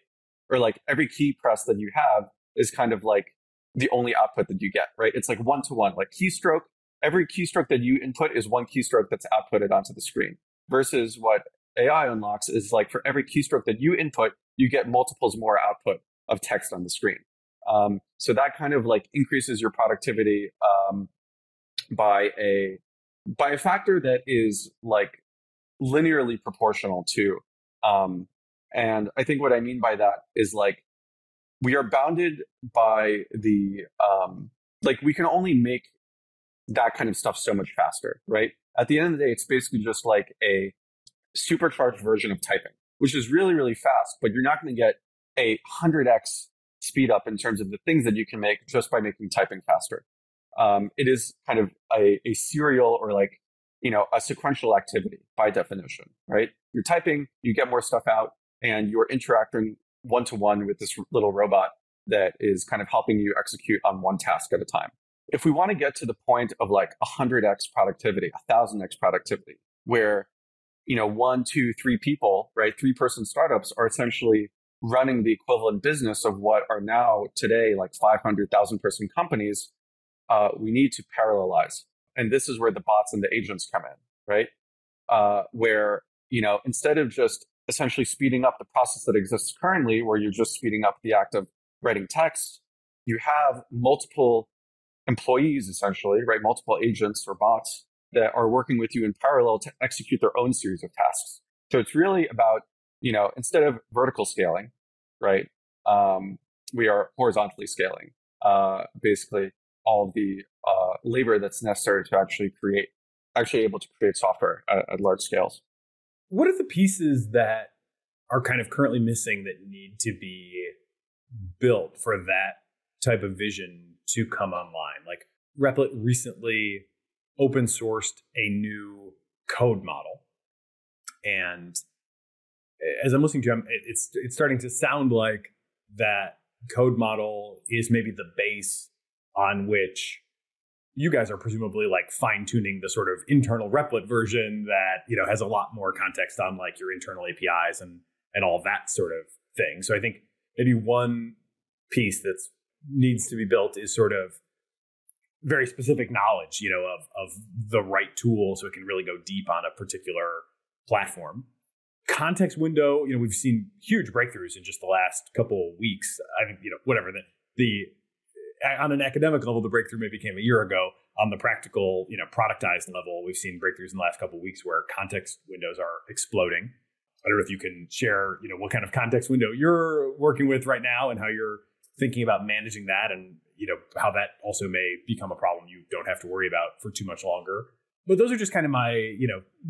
or like every key press that you have is kind of like the only output that you get, right? It's like one-to-one, like keystroke. Every keystroke that you input is one keystroke that's outputted onto the screen versus what AI unlocks is like for every keystroke that you input, you get multiples more output of text on the screen. So that kind of like increases your productivity by a factor that is like linearly proportional to. And I think what I mean by that is like we are bounded by the like we can only make that kind of stuff so much faster, right? At the end of the day, it's basically just like a supercharged version of typing, which is really, really fast, but you're not going to get a 100x speed up in terms of the things that you can make just by making typing faster. It is kind of a serial or like, you know, a sequential activity by definition, right? You're typing, you get more stuff out, and you're interacting one-to-one with this little robot that is kind of helping you execute on one task at a time. If we want to get to the point of like 100x productivity, 1000x productivity, where, you know, 1, 2, 3 people, right? 3-person startups are essentially running the equivalent business of what are now today like 500,000 person companies, we need to parallelize. And this is where the bots and the agents come in, right? Where, you know, instead of just essentially speeding up the process that exists currently, where you're just speeding up the act of writing text, you have multiple employees essentially, right? Multiple agents or bots that are working with you in parallel to execute their own series of tasks. So it's really about, you know, instead of vertical scaling, right, we are horizontally scaling basically all of the labor that's necessary to actually able to create software at large scales. What are the pieces that are kind of currently missing that need to be built for that type of vision to come online? Like Replit recently open sourced a new code model, and as I'm listening to him, it's starting to sound like that code model is maybe the base on which you guys are presumably like fine-tuning the sort of internal Replit version that, you know, has a lot more context on like your internal APIs and all that sort of thing. So I think maybe one piece that needs to be built is sort of very specific knowledge, you know, of the right tool so it can really go deep on a particular platform. Context window, you know, we've seen huge breakthroughs in just the last couple of weeks. I mean, you know, whatever, on an academic level, the breakthrough maybe came a year ago, on the practical, productized level, we've seen breakthroughs in the last couple of weeks where context windows are exploding. I don't know if you can share, what kind of context window you're working with right now and how you're thinking about managing that and, how that also may become a problem you don't have to worry about for too much longer. But those are just kind of my,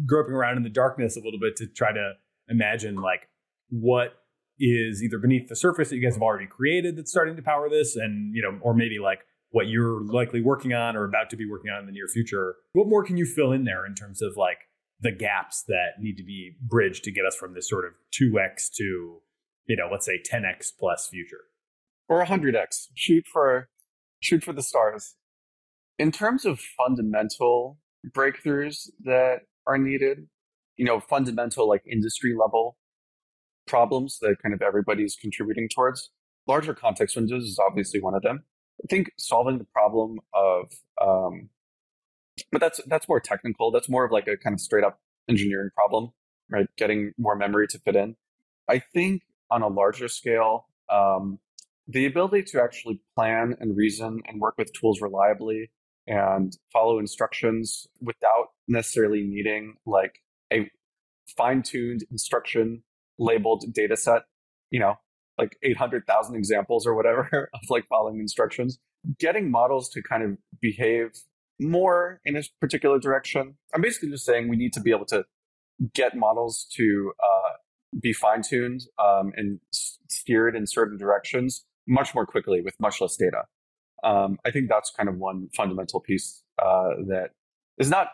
groping around in the darkness a little bit to try to imagine like what is either beneath the surface that you guys have already created that's starting to power this and, or maybe like what you're likely working on or about to be working on in the near future. What more can you fill in there in terms of like the gaps that need to be bridged to get us from this sort of 2x to, let's say 10x plus future? Or 100x. Shoot for the stars. In terms of fundamental breakthroughs that are needed, fundamental like industry level problems that kind of everybody's contributing towards, larger context windows is obviously one of them. I think solving the problem of, but that's more technical. That's more of like a kind of straight up engineering problem, right? Getting more memory to fit in. I think on a larger scale, the ability to actually plan and reason and work with tools reliably and follow instructions without necessarily needing like a fine-tuned instruction labeled data set, like 800,000 examples or whatever of like following instructions, getting models to kind of behave more in a particular direction. I'm basically just saying we need to be able to get models to be fine-tuned and steered in certain directions much more quickly with much less data. I think that's kind of one fundamental piece that is not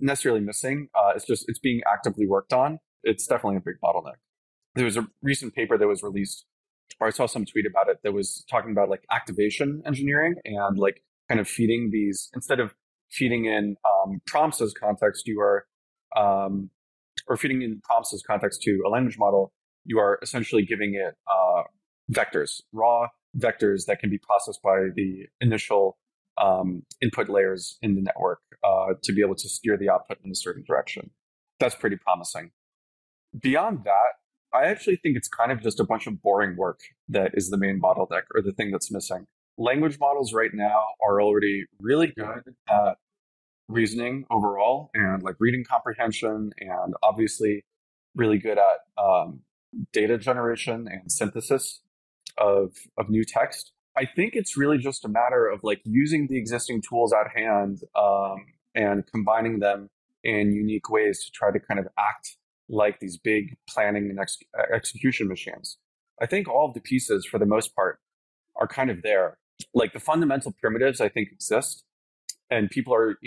necessarily missing. It's being actively worked on. It's definitely a big bottleneck. There was a recent paper that was released, or I saw some tweet about it, that was talking about like activation engineering and like kind of feeding these, instead of feeding in prompts as context, you are, or feeding in prompts as context to a language model, you are essentially giving it vectors, raw vectors that can be processed by the initial input layers in the network to be able to steer the output in a certain direction. That's pretty promising. Beyond that, I actually think it's kind of just a bunch of boring work that is the main bottleneck or the thing that's missing. Language models right now are already really good at reasoning overall and like reading comprehension and obviously really good at data generation and synthesis of new text. I think it's really just a matter of like using the existing tools at hand and combining them in unique ways to try to kind of act like these big planning and execution machines. I think all of the pieces, for the most part, are kind of there. Like the fundamental primitives, I think, exist, and people are,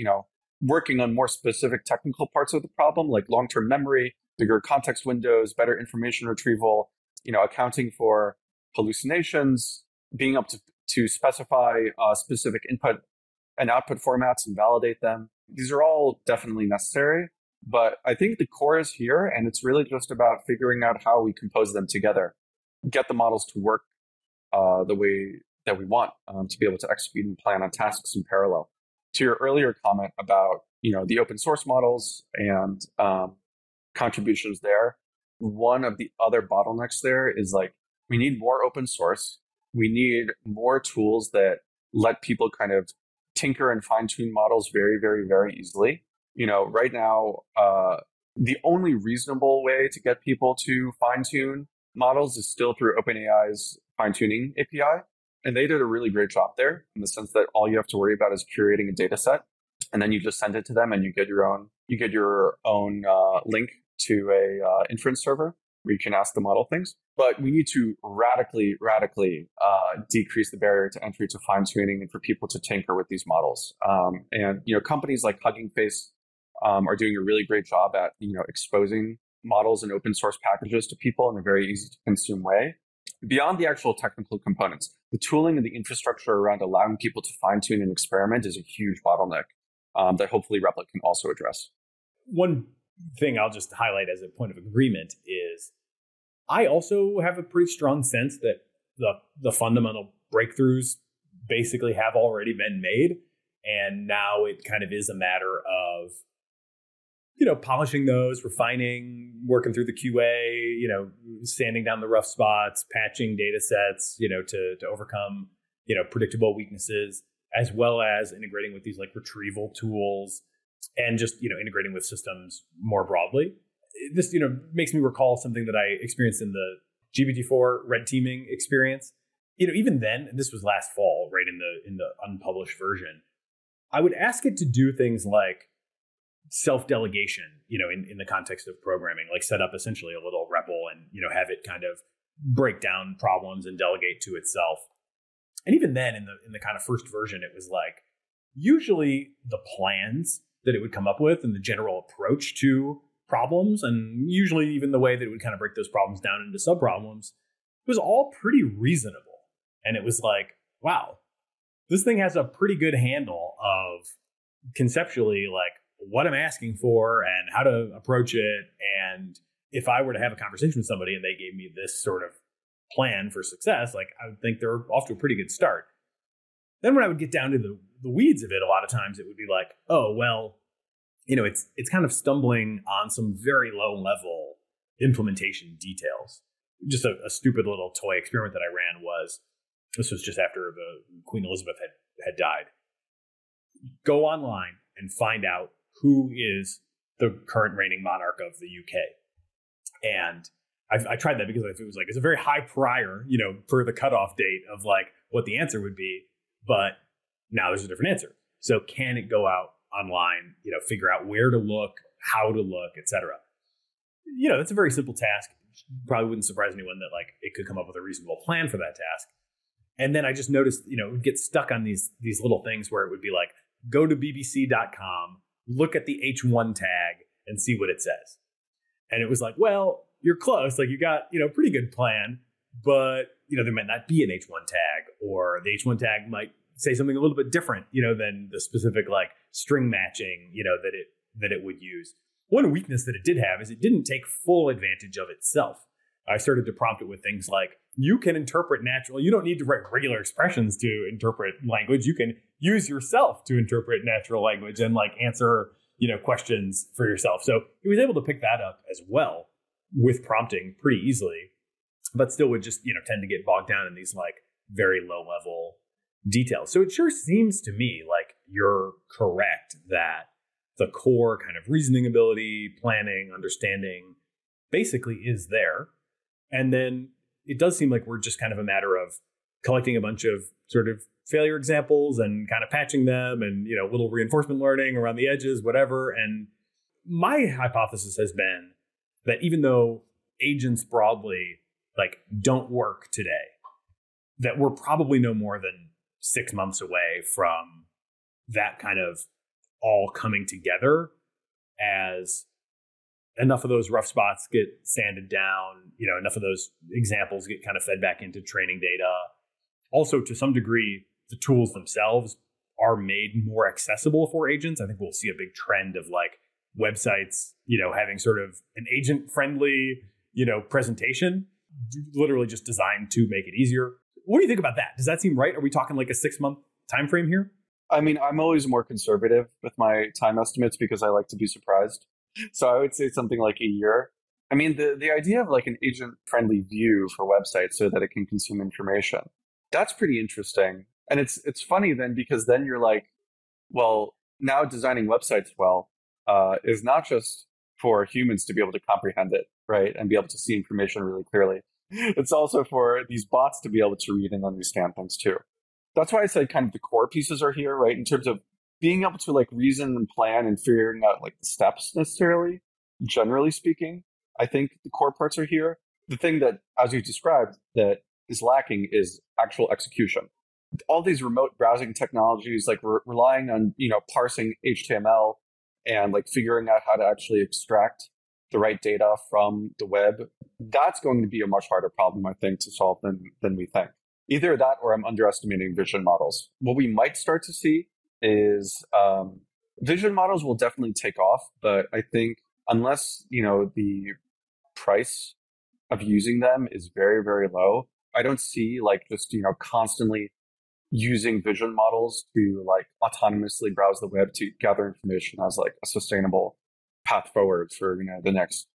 working on more specific technical parts of the problem, like long-term memory, bigger context windows, better information retrieval, accounting for hallucinations, being able to specify specific input and output formats and validate them. These are all definitely necessary. But I think the core is here, and it's really just about figuring out how we compose them together, get the models to work the way that we want to be able to execute and plan on tasks in parallel. To your earlier comment about the open source models and contributions there, one of the other bottlenecks there is like we need more open source. We need more tools that let people kind of tinker and fine-tune models very, very, very easily. Right now, the only reasonable way to get people to fine-tune models is still through OpenAI's fine-tuning API. And they did a really great job there in the sense that all you have to worry about is curating a data set. And then you just send it to them and you get your own link to a inference server where you can ask the model things. But we need to radically decrease the barrier to entry to fine-tuning and for people to tinker with these models. And companies like Hugging Face are doing a really great job at exposing models and open source packages to people in a very easy to consume way. Beyond the actual technical components, the tooling and the infrastructure around allowing people to fine tune and experiment is a huge bottleneck that hopefully Replit can also address. One thing I'll just highlight as a point of agreement is I also have a pretty strong sense that the fundamental breakthroughs basically have already been made, and now it kind of is a matter of polishing those, refining, working through the QA, sanding down the rough spots, patching data sets, to overcome, predictable weaknesses. as well as integrating with these like retrieval tools and just, you know, integrating with systems more broadly. This, you know, makes me recall something that I experienced in the GPT-4 red teaming experience. You know, even then, and this was last fall, right, in the unpublished version, I would ask it to do things like self-delegation, you know, in the context of programming, like set up essentially a little REPL and, you know, have it kind of break down problems and delegate to itself. And even then, in the kind of first version, it was like, usually the plans that it would come up with and the general approach to problems, and usually even the way that it would kind of break those problems down into subproblems, it was all pretty reasonable. And it was like, wow, this thing has a pretty good handle of conceptually like what I'm asking for and how to approach it. And if I were to have a conversation with somebody and they gave me this sort of plan for success, like I would think they're off to a pretty good start. Then when I would get down to the weeds of it, a lot of times it would be like, oh, well, you know, it's kind of stumbling on some very low level implementation details. Just a stupid little toy experiment that I ran was, this was just after Queen Elizabeth had died. Go online and find out who is the current reigning monarch of the UK. And I tried that because it was like, it's a very high prior, you know, for the cutoff date of like what the answer would be. But now there's a different answer. So can it go out online, you know, figure out where to look, how to look, etc. You know, that's a very simple task. Probably wouldn't surprise anyone that like it could come up with a reasonable plan for that task. And then I just noticed, you know, it would get stuck on these little things where it would be like, go to bbc.com, look at the H1 tag and see what it says. And it was like, well, you're close. Like you got, you know, pretty good plan, but, you know, there might not be an H1 tag, or the H1 tag might say something a little bit different, you know, than the specific like string matching, you know, that it would use. One weakness that it did have is it didn't take full advantage of itself. I started to prompt it with things like, you can interpret natural. You don't need to write regular expressions to interpret language. You can use yourself to interpret natural language and like answer, you know, questions for yourself. So he was able to pick that up as well with prompting pretty easily, but still would just, you know, tend to get bogged down in these like very low level details. So it sure seems to me like you're correct that the core kind of reasoning ability, planning, understanding basically is there. And then it does seem like we're just kind of a matter of collecting a bunch of sort of failure examples and kind of patching them and, you know, little reinforcement learning around the edges, whatever. And my hypothesis has been that even though agents broadly like don't work today, that we're probably no more than 6 months away from that kind of all coming together as enough of those rough spots get sanded down, you know, enough of those examples get kind of fed back into training data. Also, to some degree, the tools themselves are made more accessible for agents. I think we'll see a big trend of like websites, you know, having sort of an agent-friendly, you know, presentation, literally just designed to make it easier. What do you think about that? Does that seem right? Are we talking like a 6-month time frame here? I mean, I'm always more conservative with my time estimates because I like to be surprised. So I would say something like a year. I mean, the idea of like an agent-friendly view for websites so that it can consume information, that's pretty interesting. And it's funny then, because then you're like, well, now designing websites well is not just for humans to be able to comprehend it, right? And be able to see information really clearly. It's also for these bots to be able to read and understand things too. That's why I said kind of the core pieces are here, right? In terms of being able to like reason and plan and figuring out like the steps necessarily, generally speaking, I think the core parts are here. The thing that, as you described, that is lacking is actual execution. All these remote browsing technologies, like relying on, you know, parsing HTML and like figuring out how to actually extract the right data from the web, that's going to be a much harder problem, I think, to solve than we think. Either that or I'm underestimating vision models. What we might start to see is vision models will definitely take off, but I think unless, you know, the price of using them is very, very low, I don't see like just, you know, constantly using vision models to like autonomously browse the web to gather information as like a sustainable path forward for, you know, the next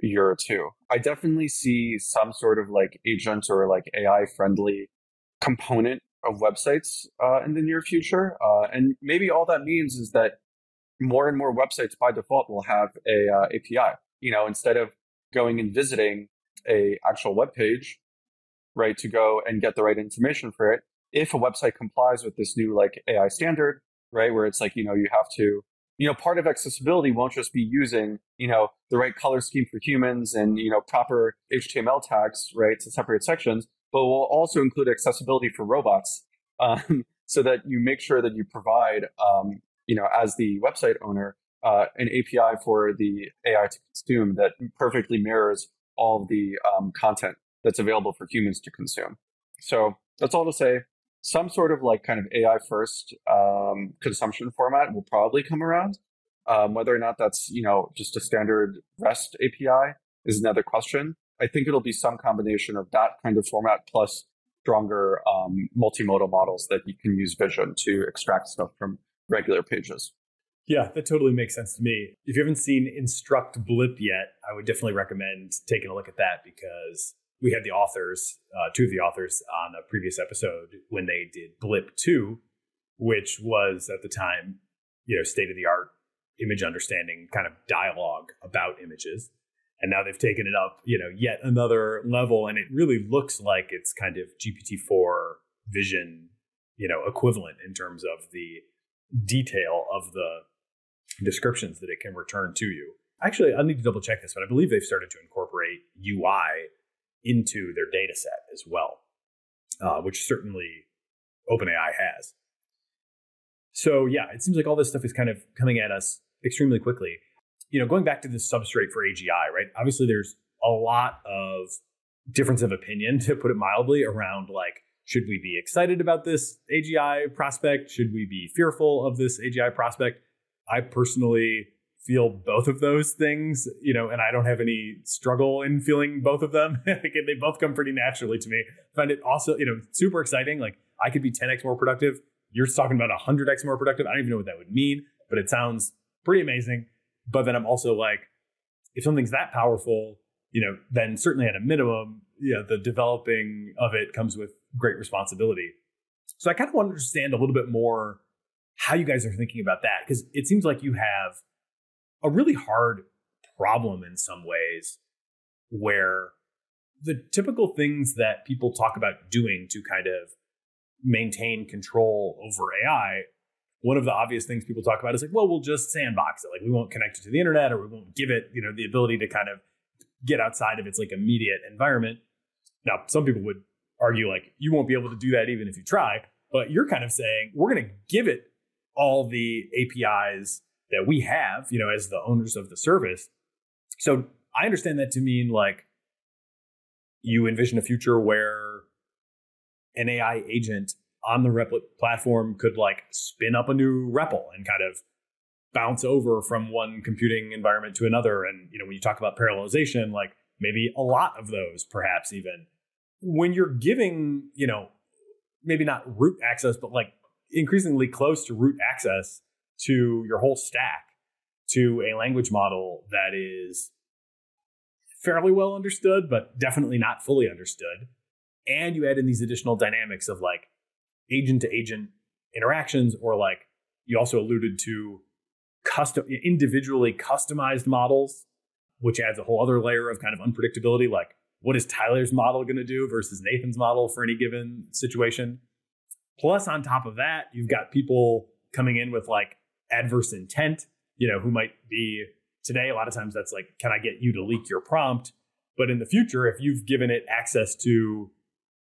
year or two. I definitely see some sort of like agent or like AI friendly component of websites in the near future. And maybe all that means is that more and more websites by default will have a API. You know, instead of going and visiting a actual web page, right, to go and get the right information for it. If a website complies with this new like AI standard, right, where it's like, you know, you have to, you know, part of accessibility won't just be using, you know, the right color scheme for humans and, you know, proper HTML tags, right, to separate sections, but we'll also include accessibility for robots so that you make sure that you provide, you know, as the website owner, an API for the AI to consume that perfectly mirrors all the content that's available for humans to consume. So that's all to say, some sort of like kind of AI first consumption format will probably come around. Whether or not that's, you know, just a standard REST API is another question. I think it'll be some combination of that kind of format plus stronger multimodal models that you can use vision to extract stuff from regular pages. Yeah, that totally makes sense to me. If you haven't seen Instruct Blip yet, I would definitely recommend taking a look at that because we had the authors, two of the authors on a previous episode when they did Blip 2, which was at the time, you know, state-of-the-art image understanding kind of dialogue about images. And now they've taken it up, you know, yet another level. And it really looks like it's kind of GPT-4 vision, you know, equivalent in terms of the detail of the descriptions that it can return to you. Actually, I'll need to double check this, but I believe they've started to incorporate UI into their data set as well, which certainly OpenAI has. So yeah, it seems like all this stuff is kind of coming at us extremely quickly. You know, going back to the substrate for AGI, right? Obviously, there's a lot of difference of opinion, to put it mildly, around like, should we be excited about this AGI prospect? Should we be fearful of this AGI prospect? I personally feel both of those things, you know, and I don't have any struggle in feeling both of them. They both come pretty naturally to me. I find it also, you know, super exciting. Like I could be 10x more productive. You're talking about 100x more productive. I don't even know what that would mean, but it sounds pretty amazing. But then I'm also like, if something's that powerful, you know, then certainly at a minimum, you know, the developing of it comes with great responsibility. So I kind of want to understand a little bit more how you guys are thinking about that, because it seems like you have a really hard problem in some ways where the typical things that people talk about doing to kind of maintain control over AI, one of the obvious things people talk about is like, well, we'll just sandbox it. Like we won't connect it to the internet or we won't give it, you know, the ability to kind of get outside of its like immediate environment. Now, some people would argue like you won't be able to do that even if you try, but you're kind of saying we're going to give it all the APIs that we have, you know, as the owners of the service. So I understand that to mean like you envision a future where an AI agent on the Replit platform could like spin up a new REPL and kind of bounce over from one computing environment to another. And, you know, when you talk about parallelization, like maybe a lot of those, perhaps even when you're giving, you know, maybe not root access, but like increasingly close to root access to your whole stack, to a language model that is fairly well understood, but definitely not fully understood. And you add in these additional dynamics of like agent to agent interactions, or like you also alluded to custom, individually customized models, which adds a whole other layer of kind of unpredictability. Like what is Tyler's model going to do versus Nathan's model for any given situation? Plus on top of that, you've got people coming in with like adverse intent, you know, who might be today. A lot of times that's like, can I get you to leak your prompt? But in the future, if you've given it access to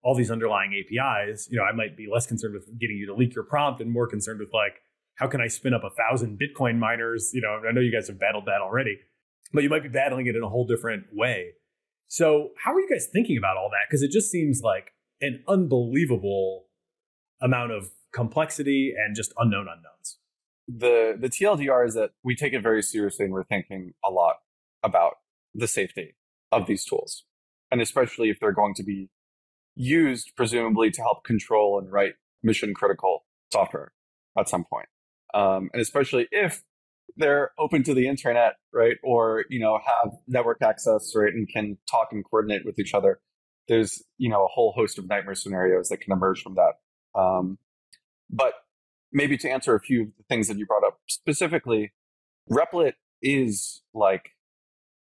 all these underlying APIs, you know, I might be less concerned with getting you to leak your prompt and more concerned with like, how can I spin up 1,000 Bitcoin miners? You know, I know you guys have battled that already, but you might be battling it in a whole different way. So how are you guys thinking about all that? Because it just seems like an unbelievable amount of complexity and just unknown unknowns. The TLDR is that we take it very seriously and we're thinking a lot about the safety of these tools. And especially if they're going to be used, presumably, to help control and write mission critical software at some point. And especially if they're open to the internet, right? Or, you know, have network access, right? And can talk and coordinate with each other. There's, you know, a whole host of nightmare scenarios that can emerge from that. But maybe to answer a few of the things that you brought up specifically, Replit is like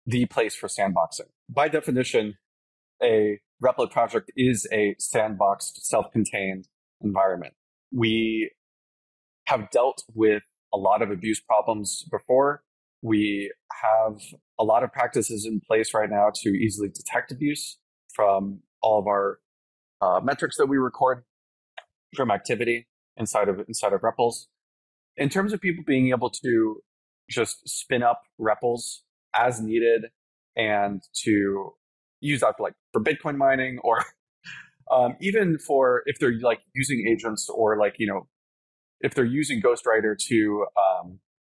the place for sandboxing. By definition, a Replit project is a sandboxed, self-contained environment. We have dealt with a lot of abuse problems before. We have a lot of practices in place right now to easily detect abuse from all of our metrics that we record from activity inside of REPLs. In terms of people being able to just spin up REPLs as needed and to use that like for Bitcoin mining or even for if they're like using agents or like, you know, if they're using Ghostwriter to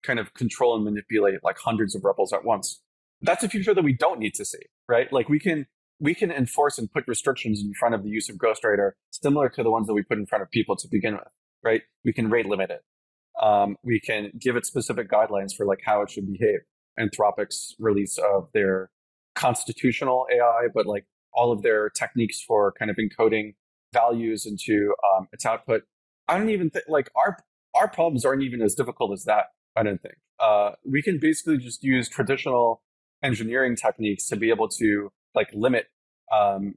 kind of control and manipulate like hundreds of REPLs at once. That's a future that we don't need to see, right? Like we can enforce and put restrictions in front of the use of Ghostwriter, similar to the ones that we put in front of people to begin with, right? We can rate limit it. We can give it specific guidelines for like how it should behave. Anthropic's release of their constitutional AI, but like all of their techniques for kind of encoding values into its output. I don't even think like our problems aren't even as difficult as that. I don't think we can basically just use traditional engineering techniques to be able to like limit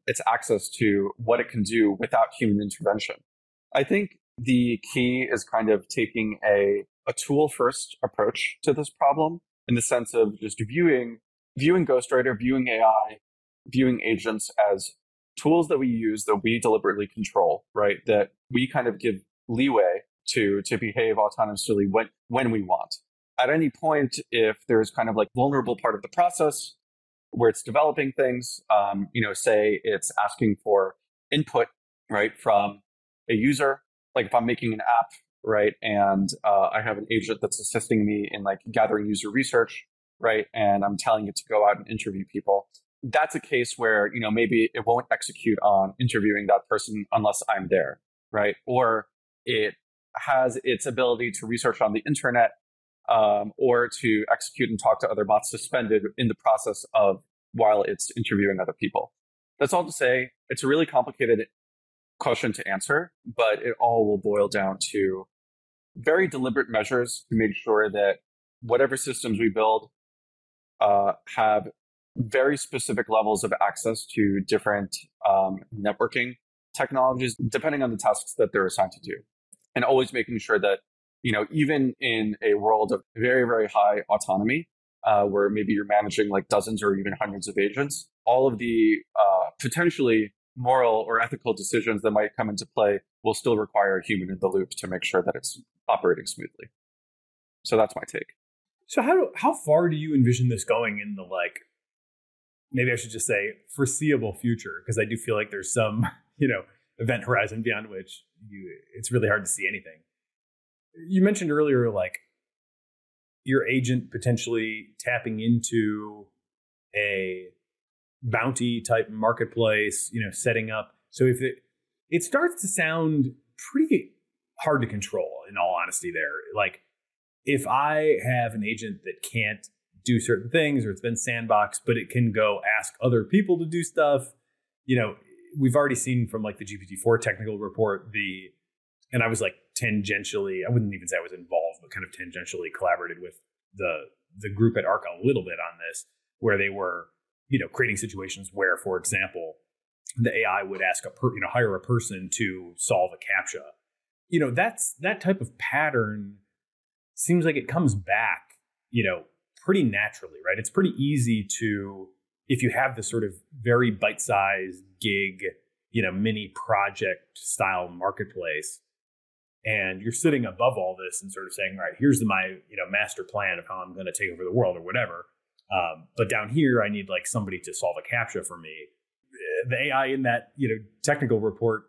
its access to what it can do without human intervention. I think the key is kind of taking a tool first approach to this problem in the sense of just viewing Ghostwriter, viewing AI, viewing agents as tools that we use that we deliberately control, right? That we kind of give leeway to behave autonomously when we want. At any point, if there's kind of like vulnerable part of the process where it's developing things, you know, say it's asking for input, right, from a user. Like if I'm making an app, right, and I have an agent that's assisting me in like gathering user research, right, and I'm telling it to go out and interview people. That's a case where, you know, maybe it won't execute on interviewing that person unless I'm there, right? Or it has its ability to research on the internet or to execute and talk to other bots suspended in the process of while it's interviewing other people. That's all to say, it's a really complicated question to answer, but it all will boil down to very deliberate measures to make sure that whatever systems we build have very specific levels of access to different networking technologies, depending on the tasks that they're assigned to do. And always making sure that, you know, even in a world of very, very high autonomy, where maybe you're managing like dozens or even hundreds of agents, all of the potentially moral or ethical decisions that might come into play will still require a human in the loop to make sure that it's operating smoothly. So that's my take. So how far do you envision this going in the like, maybe I should just say foreseeable future, because I do feel like there's some, you know, event horizon beyond which it's really hard to see anything. You mentioned earlier, like your agent potentially tapping into a bounty type marketplace, you know, setting up. So if it starts to sound pretty hard to control, in all honesty there, like if I have an agent that can't do certain things or it's been sandboxed, but it can go ask other people to do stuff, you know, we've already seen from like the GPT-4 technical report, and I was like tangentially, I wouldn't even say I was involved, but kind of tangentially collaborated with the group at ARC a little bit on this, where they were, you know, creating situations where, for example, the AI would ask hire a person to solve a CAPTCHA. You know, that type of pattern seems like it comes back, you know, pretty naturally, right? It's pretty easy to, if you have this sort of very bite-sized gig, you know, mini project style marketplace, and you're sitting above all this and sort of saying, right, here's my, you know, master plan of how I'm going to take over the world or whatever. But down here, I need like somebody to solve a CAPTCHA for me. The AI in that, you know, technical report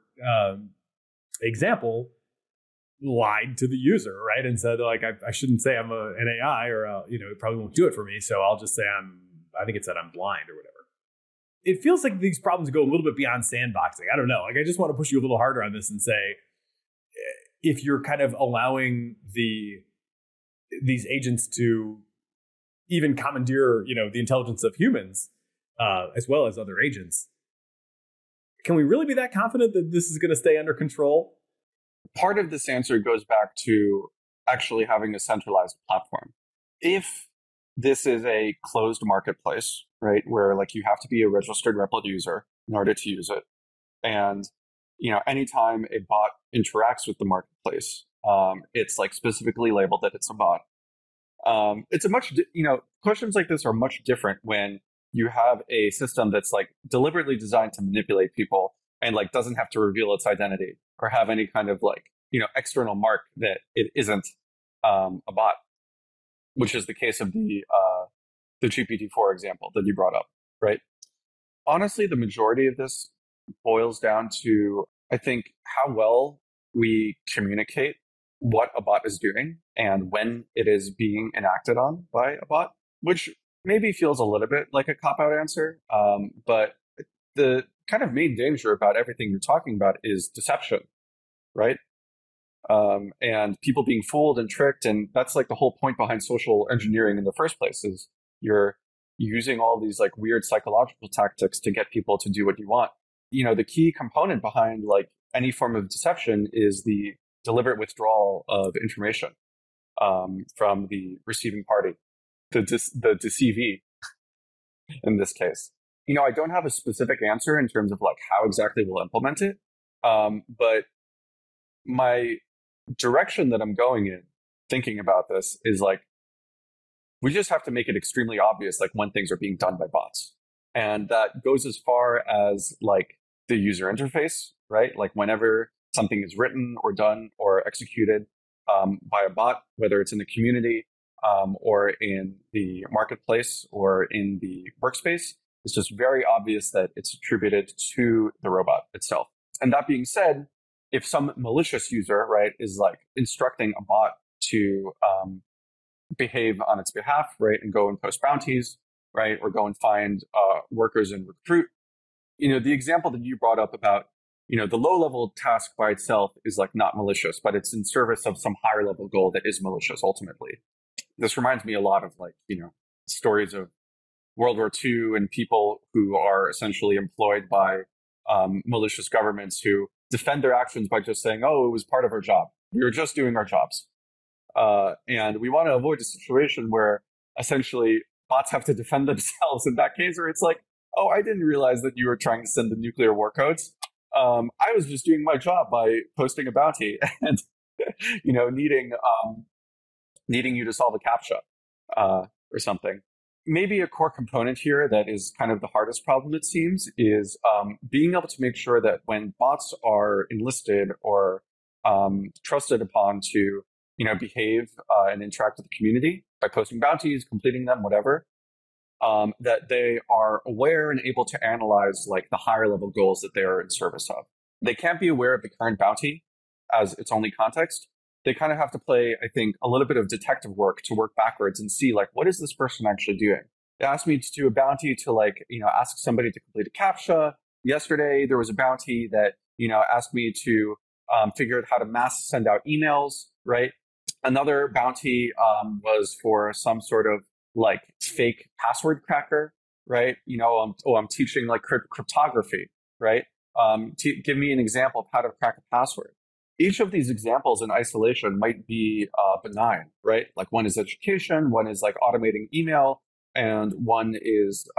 example lied to the user, right? And said like, I shouldn't say I'm an AI or, you know, it probably won't do it for me. So I'll just say I think it said I'm blind or whatever. It feels like these problems go a little bit beyond sandboxing. I don't know. Like, I just want to push you a little harder on this and say, if you're kind of allowing these agents to even commandeer, you know, the intelligence of humans as well as other agents, can we really be that confident that this is going to stay under control? Part of this answer goes back to actually having a centralized platform. If this is a closed marketplace, right, where like you have to be a registered Replit user in order to use it, and you know, anytime a bot interacts with the marketplace, it's like specifically labeled that it's a bot. It's a much, you know, questions like this are much different when you have a system that's like deliberately designed to manipulate people and like doesn't have to reveal its identity or have any kind of like, you know, external mark that it isn't a bot, which is the case of the GPT-4 example that you brought up, right? Honestly, the majority of this boils down to, I think, how well we communicate what a bot is doing and when it is being enacted on by a bot, which maybe feels a little bit like a cop-out answer. But the kind of main danger about everything you're talking about is deception, right? And people being fooled and tricked. And that's like the whole point behind social engineering in the first place, is you're using all these like weird psychological tactics to get people to do what you want. You know, the key component behind like any form of deception is the deliberate withdrawal of information from the receiving party, the deceivee in this case. You know, I don't have a specific answer in terms of like how exactly we'll implement it, but my direction that I'm going in thinking about this is like, we just have to make it extremely obvious like when things are being done by bots. And that goes as far as like the user interface, right? Like whenever something is written or done or executed by a bot, whether it's in the community or in the marketplace or in the workspace, it's just very obvious that it's attributed to the robot itself. And that being said, if some malicious user, right, is like instructing a bot to behave on its behalf, right, and go and post bounties, right, or go and find workers and recruit, you know, the example that you brought up about, you know, the low-level task by itself is like not malicious, but it's in service of some higher-level goal that is malicious ultimately. This reminds me a lot of like, you know, stories of World War II and people who are essentially employed by malicious governments who defend their actions by just saying, oh, it was part of our job. We were just doing our jobs. And we want to avoid a situation where essentially bots have to defend themselves in that case, where it's like, oh, I didn't realize that you were trying to send the nuclear war codes. I was just doing my job by posting a bounty and, you know, needing you to solve a CAPTCHA or something. Maybe a core component here that is kind of the hardest problem, it seems, is being able to make sure that when bots are enlisted or trusted upon to, you know, behave and interact with the community by posting bounties, completing them, whatever, that they are aware and able to analyze like the higher level goals that they are in service of. They can't be aware of the current bounty as its only context. They kind of have to play, I think, a little bit of detective work to work backwards and see, like, what is this person actually doing? They asked me to do a bounty to, like, you know, ask somebody to complete a CAPTCHA. Yesterday, there was a bounty that, you know, asked me to figure out how to mass send out emails, right? Another bounty was for some sort of, like, fake password cracker, right? You know, I'm teaching, like, cryptography, right? Give me an example of how to crack a password. Each of these examples in isolation might be benign, right? Like one is education, one is like automating email, and one is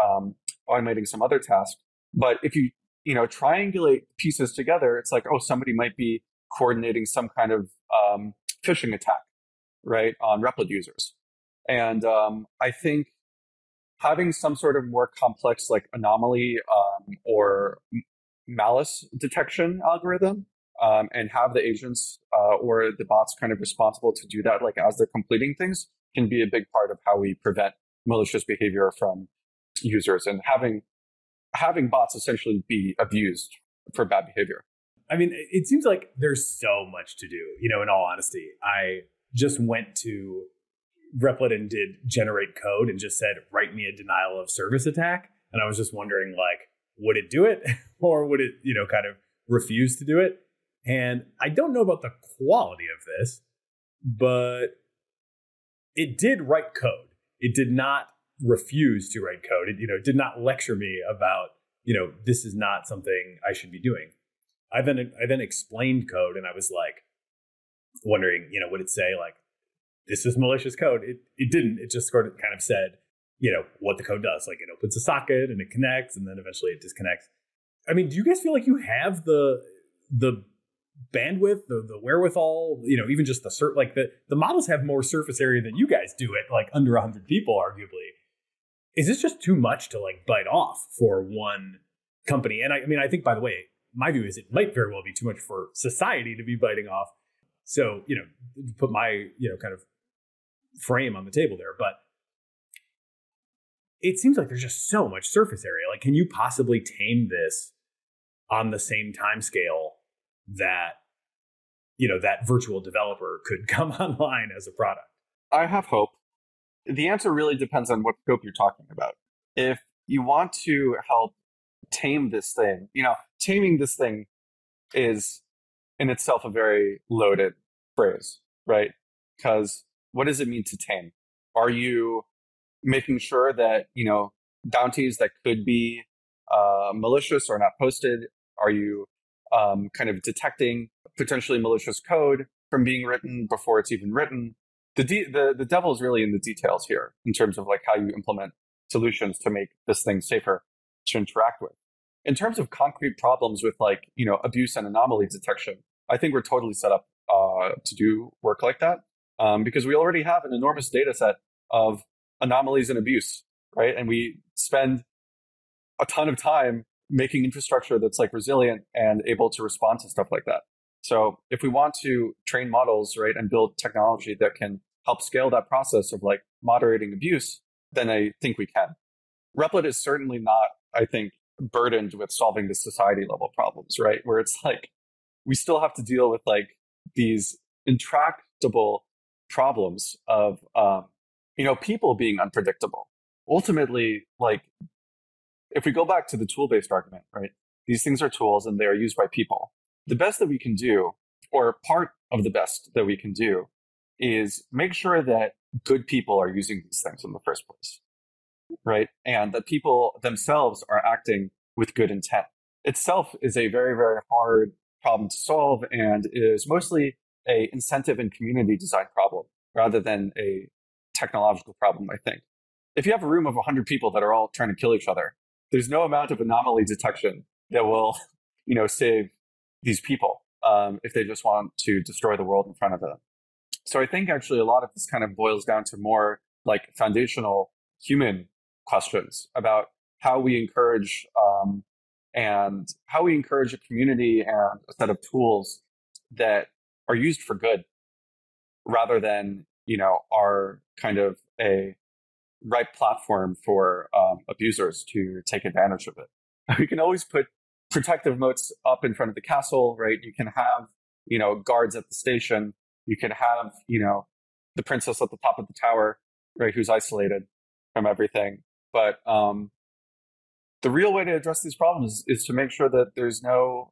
automating some other task. But if you know, triangulate pieces together, it's like, oh, somebody might be coordinating some kind of phishing attack, right, on Replit users. And I think having some sort of more complex like anomaly or malice detection algorithm, and have the agents or the bots kind of responsible to do that, like as they're completing things, can be a big part of how we prevent malicious behavior from users and having bots essentially be abused for bad behavior. I mean, it seems like there's so much to do, you know, in all honesty. I just went to Replit and did generate code and just said, write me a denial of service attack. And I was just wondering, like, would it do it or would it, you know, kind of refuse to do it? And I don't know about the quality of this, but it did write code. It did not refuse to write code. It, you know, did not lecture me about, you know, this is not something I should be doing. I then explained code and I was like, wondering, you know, would it say like, this is malicious code? It didn't. It just sort of kind of said, you know, what the code does. Like it opens a socket and it connects and then eventually it disconnects. I mean, do you guys feel like you have the bandwidth, the wherewithal, you know, even just the models have more surface area than you guys do at like under 100 people, arguably. Is this just too much to like bite off for one company? And I mean, I think, by the way, my view is it might very well be too much for society to be biting off. So, you know, put my, you know, kind of frame on the table there, but it seems like there's just so much surface area. Like, can you possibly tame this on the same time scale that, you know, that virtual developer could come online as a product? I have hope. The answer really depends on what scope you're talking about. If you want to help tame this thing, you know, taming this thing is in itself a very loaded phrase, right? Because what does it mean to tame? Are you making sure that, you know, bounties that could be malicious are not posted? Are you kind of detecting potentially malicious code from being written before it's even written? The devil is really in the details here in terms of like how you implement solutions to make this thing safer to interact with. In terms of concrete problems with like, you know, abuse and anomaly detection, I think we're totally set up to do work like that because we already have an enormous data set of anomalies and abuse, right? And we spend a ton of time making infrastructure that's like resilient and able to respond to stuff like that. So if we want to train models, right, and build technology that can help scale that process of like moderating abuse, then I think we can. Replit is certainly not, I think, burdened with solving the society level problems, right? Where it's like, we still have to deal with like these intractable problems of, you know, people being unpredictable. Ultimately, like, if we go back to the tool-based argument, right? These things are tools and they are used by people. The best that we can do, or part of the best that we can do, is make sure that good people are using these things in the first place, right? And that people themselves are acting with good intent. Itself is a very, very hard problem to solve and is mostly an incentive and community design problem rather than a technological problem, I think. If you have a room of 100 people that are all trying to kill each other, there's no amount of anomaly detection that will, you know, save these people if they just want to destroy the world in front of them. So I think actually a lot of this kind of boils down to more like foundational human questions about how we encourage a community and a set of tools that are used for good rather than, you know, are kind of a right platform for abusers to take advantage of it. We can always put protective moats up in front of the castle, right? You can have, you know, guards at the station. You can have, you know, the princess at the top of the tower, right, who's isolated from everything. But the real way to address these problems is to make sure that there's no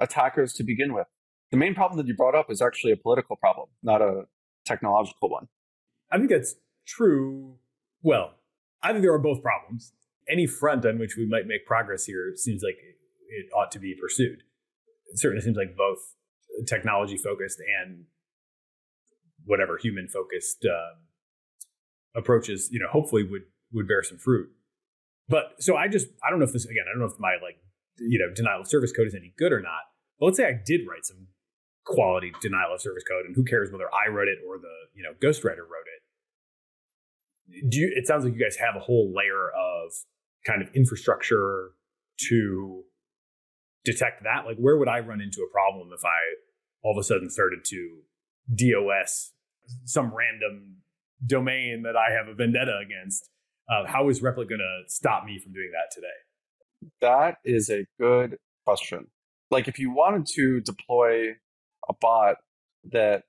attackers to begin with. The main problem that you brought up is actually a political problem, not a technological one. I think that's true. Well, I think there are both problems. Any front on which we might make progress here seems like it ought to be pursued. It certainly seems like both technology-focused and whatever human-focused approaches, you know, hopefully would bear some fruit. But so I don't know if this, again, I don't know if my, like, you know, denial of service code is any good or not. But let's say I did write some quality denial of service code, and who cares whether I wrote it or the, you know, ghostwriter wrote it. It sounds like you guys have a whole layer of kind of infrastructure to detect that. Like, where would I run into a problem if I all of a sudden started to DOS some random domain that I have a vendetta against? How is Replit going to stop me from doing that today? That is a good question. Like, if you wanted to deploy a bot that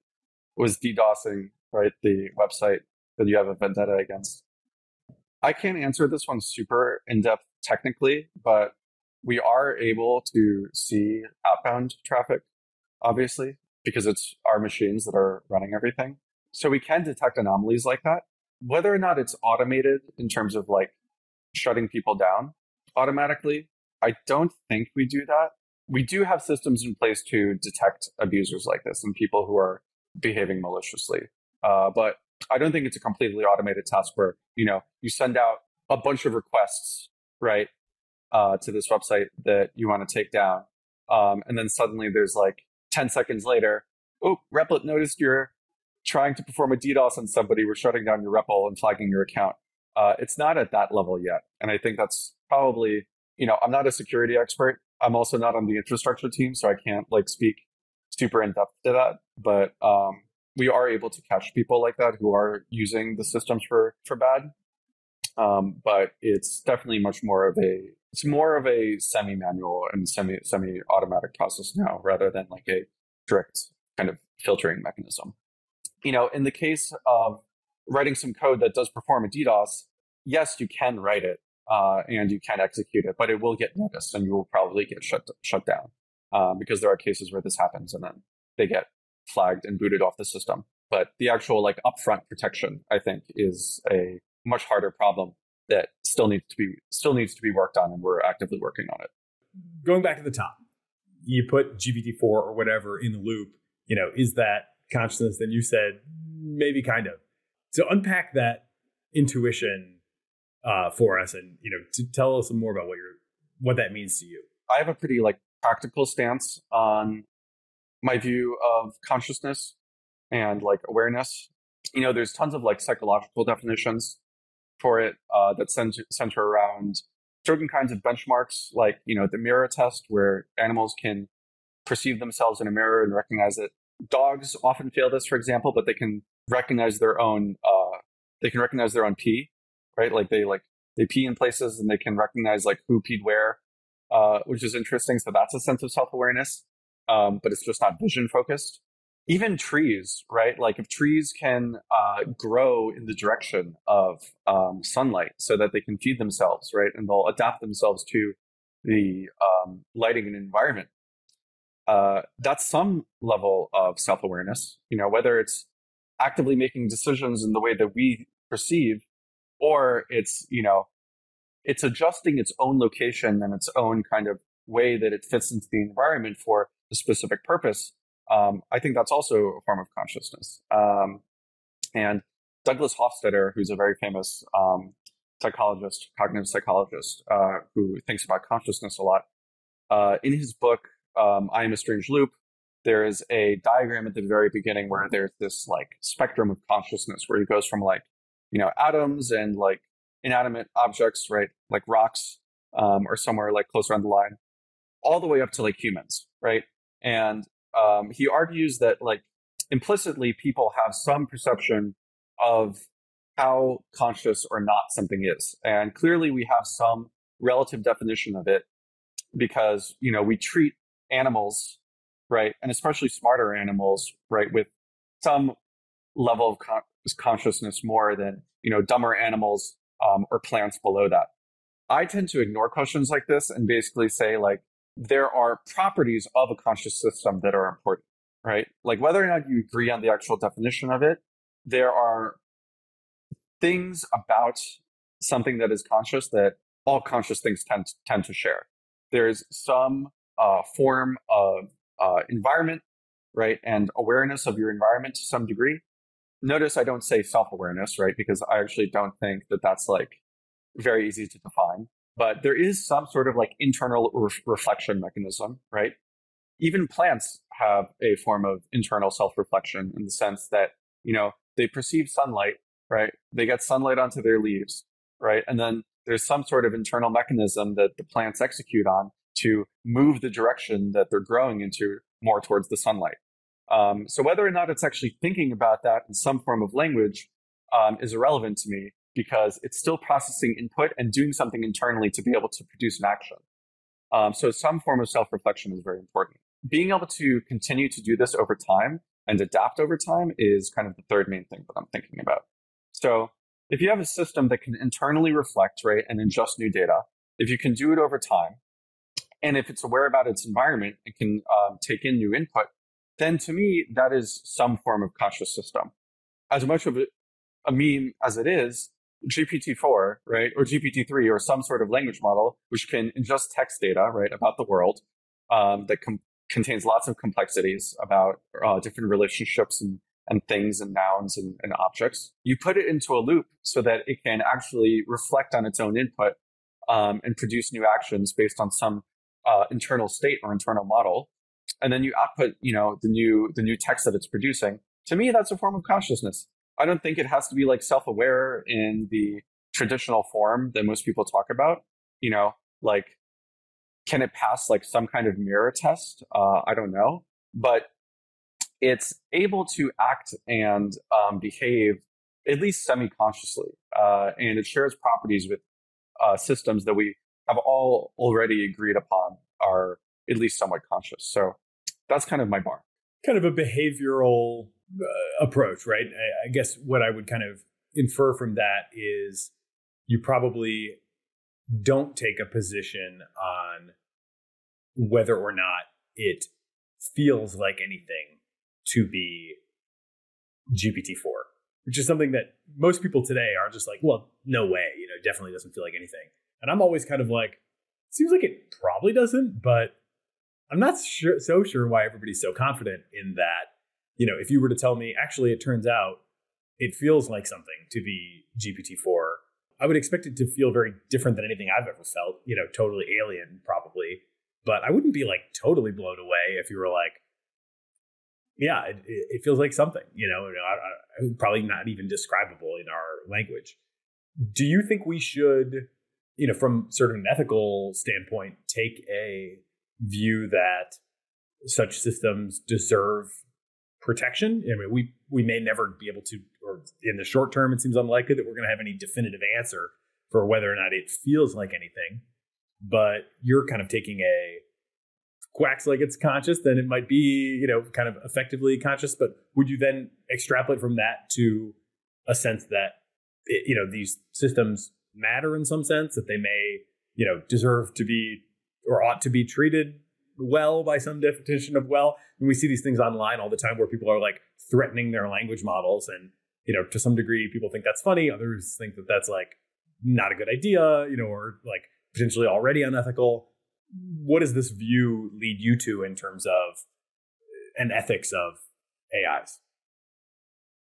was DDoSing, right, the website that you have a vendetta against, I can't answer this one super in-depth technically, but we are able to see outbound traffic, obviously, because it's our machines that are running everything. So we can detect anomalies like that. Whether or not it's automated in terms of like shutting people down automatically, I don't think we do that. we do have systems in place to detect abusers like this and people who are behaving maliciously. But I don't think it's a completely automated task where, you know, you send out a bunch of requests, right, to this website that you want to take down. And then suddenly there's like 10 seconds later, oh, Replit noticed you're trying to perform a DDoS on somebody. We're shutting down your REPL and flagging your account. It's not at that level yet. And I think that's probably, you know, I'm not a security expert. I'm also not on the infrastructure team, so I can't like speak super in depth to that. But we are able to catch people like that who are using the systems for bad. But it's definitely much more of a, it's more of a semi-manual and semi-automatic process now, rather than like a strict kind of filtering mechanism. You know, in the case of writing some code that does perform a DDoS, yes, you can write it and you can execute it, but it will get noticed and you will probably get shut down because there are cases where this happens and then they get flagged and booted off the system. But the actual like upfront protection, I think, is a much harder problem that still needs to be worked on, and we're actively working on it. Going back to the top, you put GPT-4 or whatever in the loop. You know, is that consciousness? Then you said maybe kind of. So unpack that intuition for us, and you know, to tell us more about what that means to you. I have a pretty like practical stance on my view of consciousness and like awareness. You know, there's tons of like psychological definitions for it that center around certain kinds of benchmarks, like you know, the mirror test, where animals can perceive themselves in a mirror and recognize it. Dogs often fail this, for example, but they can recognize their own pee, right? Like they pee in places and they can recognize like who peed where, which is interesting. So that's a sense of self-awareness, but it's just not vision focused. Even trees, right? Like if trees can grow in the direction of sunlight so that they can feed themselves, right? And they'll adapt themselves to the lighting and environment. That's some level of self-awareness, you know, whether it's actively making decisions in the way that we perceive, or it's, you know, it's adjusting its own location and its own kind of way that it fits into the environment for a specific purpose. I think that's also a form of consciousness. And Douglas Hofstadter, who's a very famous psychologist, cognitive psychologist, who thinks about consciousness a lot, in his book, I Am a Strange Loop, there is a diagram at the very beginning where there's this like spectrum of consciousness where it goes from like, you know, atoms and like inanimate objects, right? Like rocks or somewhere like closer on the line, all the way up to like humans, right? And he argues that like implicitly people have some perception of how conscious or not something is. And clearly we have some relative definition of it because, you know, we treat animals, right, and especially smarter animals, right, with some level of consciousness more than, you know, dumber animals or plants below that. I tend to ignore questions like this and basically say like there are properties of a conscious system that are important, right? Like whether or not you agree on the actual definition of it, there are things about something that is conscious that all conscious things tend to share. There's some form of environment, right, and awareness of your environment to some degree. Notice I don't say self-awareness, right, because I actually don't think that that's like very easy to define. But there is some sort of like internal reflection mechanism, right? Even plants have a form of internal self-reflection in the sense that, you know, they perceive sunlight, right? They get sunlight onto their leaves, right? And then there's some sort of internal mechanism that the plants execute on to move the direction that they're growing into more towards the sunlight. So whether or not it's actually thinking about that in some form of language is irrelevant to me because it's still processing input and doing something internally to be able to produce an action. So some form of self-reflection is very important. Being able to continue to do this over time and adapt over time is kind of the third main thing that I'm thinking about. So if you have a system that can internally reflect, right, and ingest new data, if you can do it over time, and if it's aware about its environment, it can take in new input, then to me, that is some form of conscious system. As much of a meme as it is, GPT-4, right, or GPT-3, or some sort of language model, which can ingest text data, right, about the world, that contains lots of complexities about different relationships and things and nouns and objects. You put it into a loop so that it can actually reflect on its own input and produce new actions based on some internal state or internal model. And then you output, the new text that it's producing. To me, that's a form of consciousness. I don't think it has to be like self-aware in the traditional form that most people talk about. You know, like, can it pass like some kind of mirror test? I don't know, but it's able to act and behave at least semi-consciously, and it shares properties with systems that we have all already agreed upon are at least somewhat conscious. So that's kind of my bar. Kind of a behavioral approach, right? I guess what I would kind of infer from that is you probably don't take a position on whether or not it feels like anything to be GPT-4, which is something that most people today are just like, well, no way, it definitely doesn't feel like anything. And I'm always kind of like, seems like it probably doesn't, but I'm not so sure why everybody's so confident in that. If you were to tell me, actually, it turns out it feels like something to be GPT-4, I would expect it to feel very different than anything I've ever felt, totally alien probably. But I wouldn't be like totally blown away if you were like, yeah, it feels like something, probably not even describable in our language. Do you think we should, from sort of an ethical standpoint, take a view that such systems deserve protection? We may never be able to, or in the short term, it seems unlikely that we're going to have any definitive answer for whether or not it feels like anything. But you're kind of taking a quacks like it's conscious, then it might be, kind of effectively conscious. But would you then extrapolate from that to a sense that, these systems matter in some sense, that they may, deserve to be or ought to be treated well by some definition of well? And we see these things online all the time where people are like threatening their language models. And, to some degree, people think that's funny. Others think that that's like not a good idea, or like potentially already unethical. What does this view lead you to in terms of an ethics of AIs?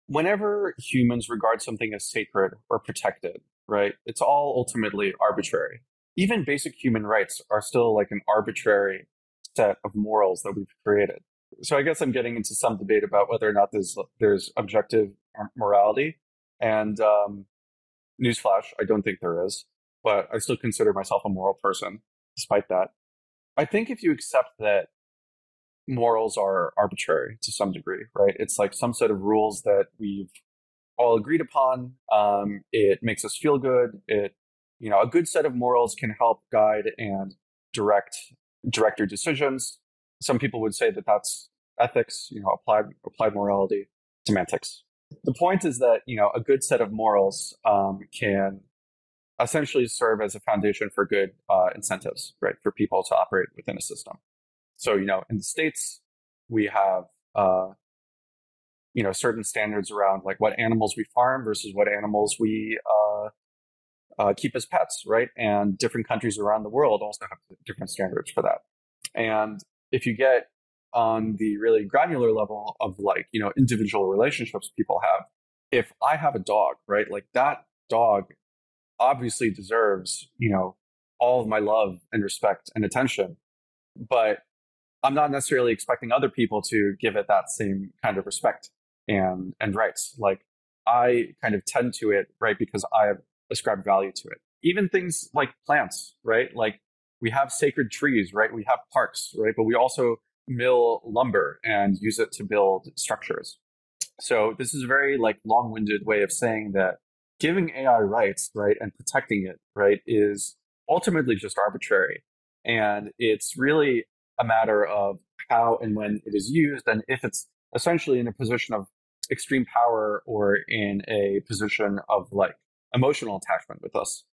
Whenever humans regard something as sacred or protected, right, it's all ultimately arbitrary. Even basic human rights are still like an arbitrary set of morals that we've created. So I guess I'm getting into some debate about whether or not there's objective morality. And newsflash, I don't think there is, but I still consider myself a moral person. Despite that, I think if you accept that morals are arbitrary to some degree, right? It's like some set of rules that we've all agreed upon. It makes us feel good. A good set of morals can help guide and direct your decisions. Some people would say that that's ethics, applied morality, semantics. The point is that, a good set of morals can essentially serve as a foundation for good incentives, right, for people to operate within a system. So, in the States, we have, certain standards around like what animals we farm versus what animals we keep as pets, right? And different countries around the world also have different standards for that. And if you get on the really granular level of like, individual relationships people have, if I have a dog, right, like that dog obviously deserves, all of my love and respect and attention, but I'm not necessarily expecting other people to give it that same kind of respect and rights. Like I kind of tend to it, right, because I have ascribed value to it. Even things like plants, right? Like we have sacred trees, right? We have parks, right? But we also mill lumber and use it to build structures. So this is a very like long-winded way of saying that giving AI rights, right, and protecting it, right, is ultimately just arbitrary. And it's really a matter of how and when it is used, and if it's essentially in a position of extreme power or in a position of like emotional attachment with us.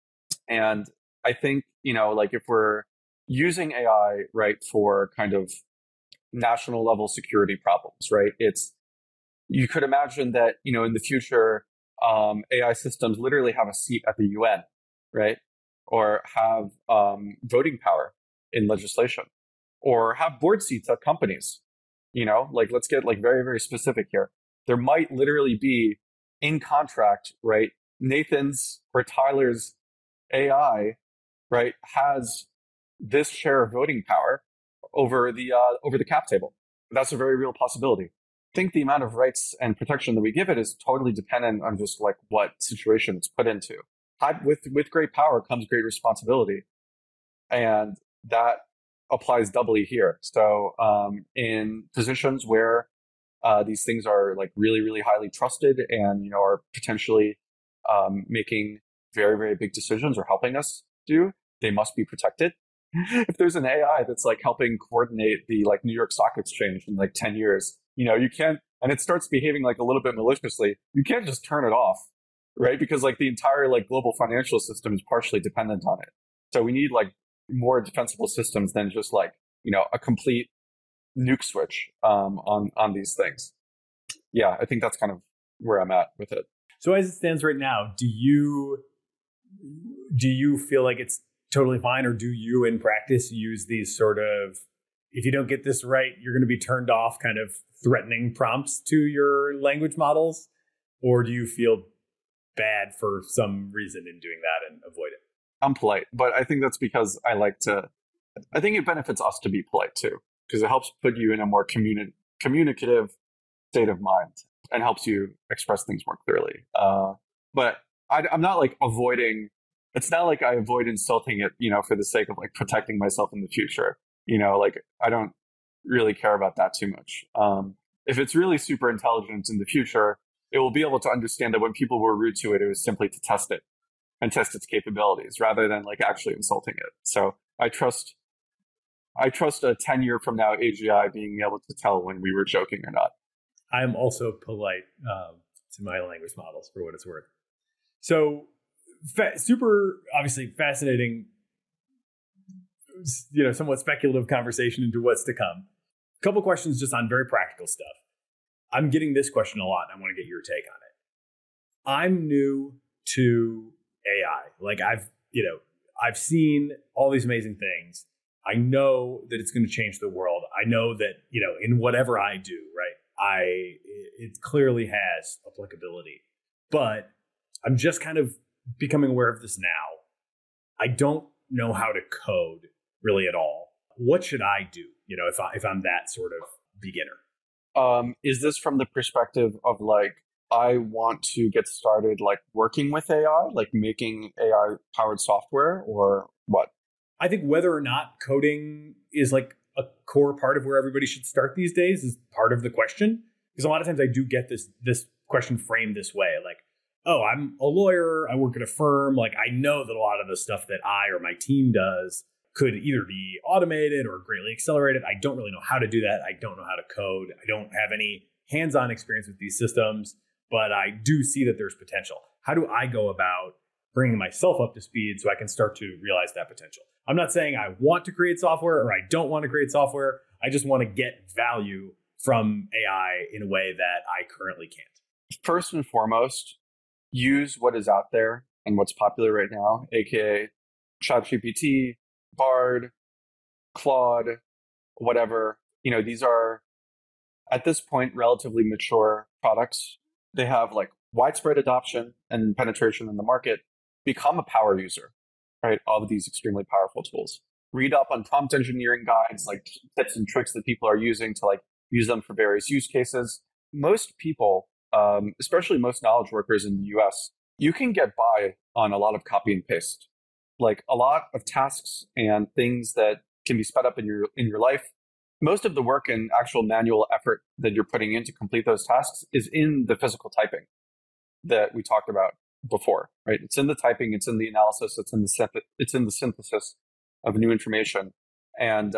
And I think, like if we're using AI, right, for kind of national level security problems, right, you could imagine that, in the future, AI systems literally have a seat at the UN, right? Or have voting power in legislation. or have board seats at companies. You know, like, let's get like very, very specific here. There might literally be in contract, right? Nathan's or Tyler's AI, right, has this share of voting power over the cap table. That's a very real possibility. I think the amount of rights and protection that we give it is totally dependent on just like what situation it's put into. With great power comes great responsibility, and that applies doubly here. So in positions where these things are like really, really highly trusted and, you know, are potentially making very, very big decisions or helping us do, they must be protected. If there's an AI that's like helping coordinate the like New York Stock Exchange in like 10 years, you know, you can't, and it starts behaving like a little bit maliciously, you can't just turn it off, right? Because like the entire like global financial system is partially dependent on it. So we need like more defensible systems than just like, you know, a complete nuke switch on these things. Yeah, I think that's kind of where I'm at with it. So as it stands right now, do you feel like it's totally fine, or do you in practice use these sort of, if you don't get this right, you're going to be turned off kind of threatening prompts to your language models? Or do you feel bad for some reason in doing that and avoid it? I'm polite, but I think that's because I think it benefits us to be polite too, because it helps put you in a more communicative state of mind and helps you express things more clearly. But I'm not like avoiding, it's not like I avoid insulting it, you know, for the sake of like protecting myself in the future. You know, like I don't really care about that too much. If it's really super intelligent in the future, it will be able to understand that when people were rude to it, it was simply to test it and test its capabilities rather than like actually insulting it. So I trust a 10 year from now AGI being able to tell when we were joking or not. I am also polite to my language models for what it's worth. So super, obviously fascinating, you know, somewhat speculative conversation into what's to come. A couple questions just on very practical stuff. I'm getting this question a lot, and I want to get your take on it. I'm new to AI. Like I've seen all these amazing things. I know that it's going to change the world. I know that, you know, in whatever I do, right, it clearly has applicability, but I'm just kind of becoming aware of this now. I don't know how to code really at all. What should I do? You know, if I'm that sort of beginner. Is this from the perspective of like, I want to get started like working with AI, like making AI powered software, or what? I think whether or not coding is like a core part of where everybody should start these days is part of the question. Because a lot of times I do get this question framed this way, like, oh, I'm a lawyer, I work at a firm, like I know that a lot of the stuff that I or my team does could either be automated or greatly accelerated. I don't really know how to do that. I don't know how to code. I don't have any hands-on experience with these systems, but I do see that there's potential. How do I go about bringing myself up to speed so I can start to realize that potential? I'm not saying I want to create software or I don't want to create software. I just want to get value from AI in a way that I currently can't. First and foremost, use what is out there and what's popular right now, aka ChatGPT, Bard, Claude, whatever. You know, these are at this point relatively mature products. They have like widespread adoption and penetration in the market. Become a power user, right, of these extremely powerful tools. Read up on prompt engineering guides, like tips and tricks that people are using to like use them for various use cases. Most people, especially most knowledge workers in the US, you can get by on a lot of copy and paste. Like a lot of tasks and things that can be sped up in your life. Most of the work and actual manual effort that you're putting in to complete those tasks is in the physical typing that we talked about before, right? It's in the typing, it's in the analysis, it's in the synthesis of new information, and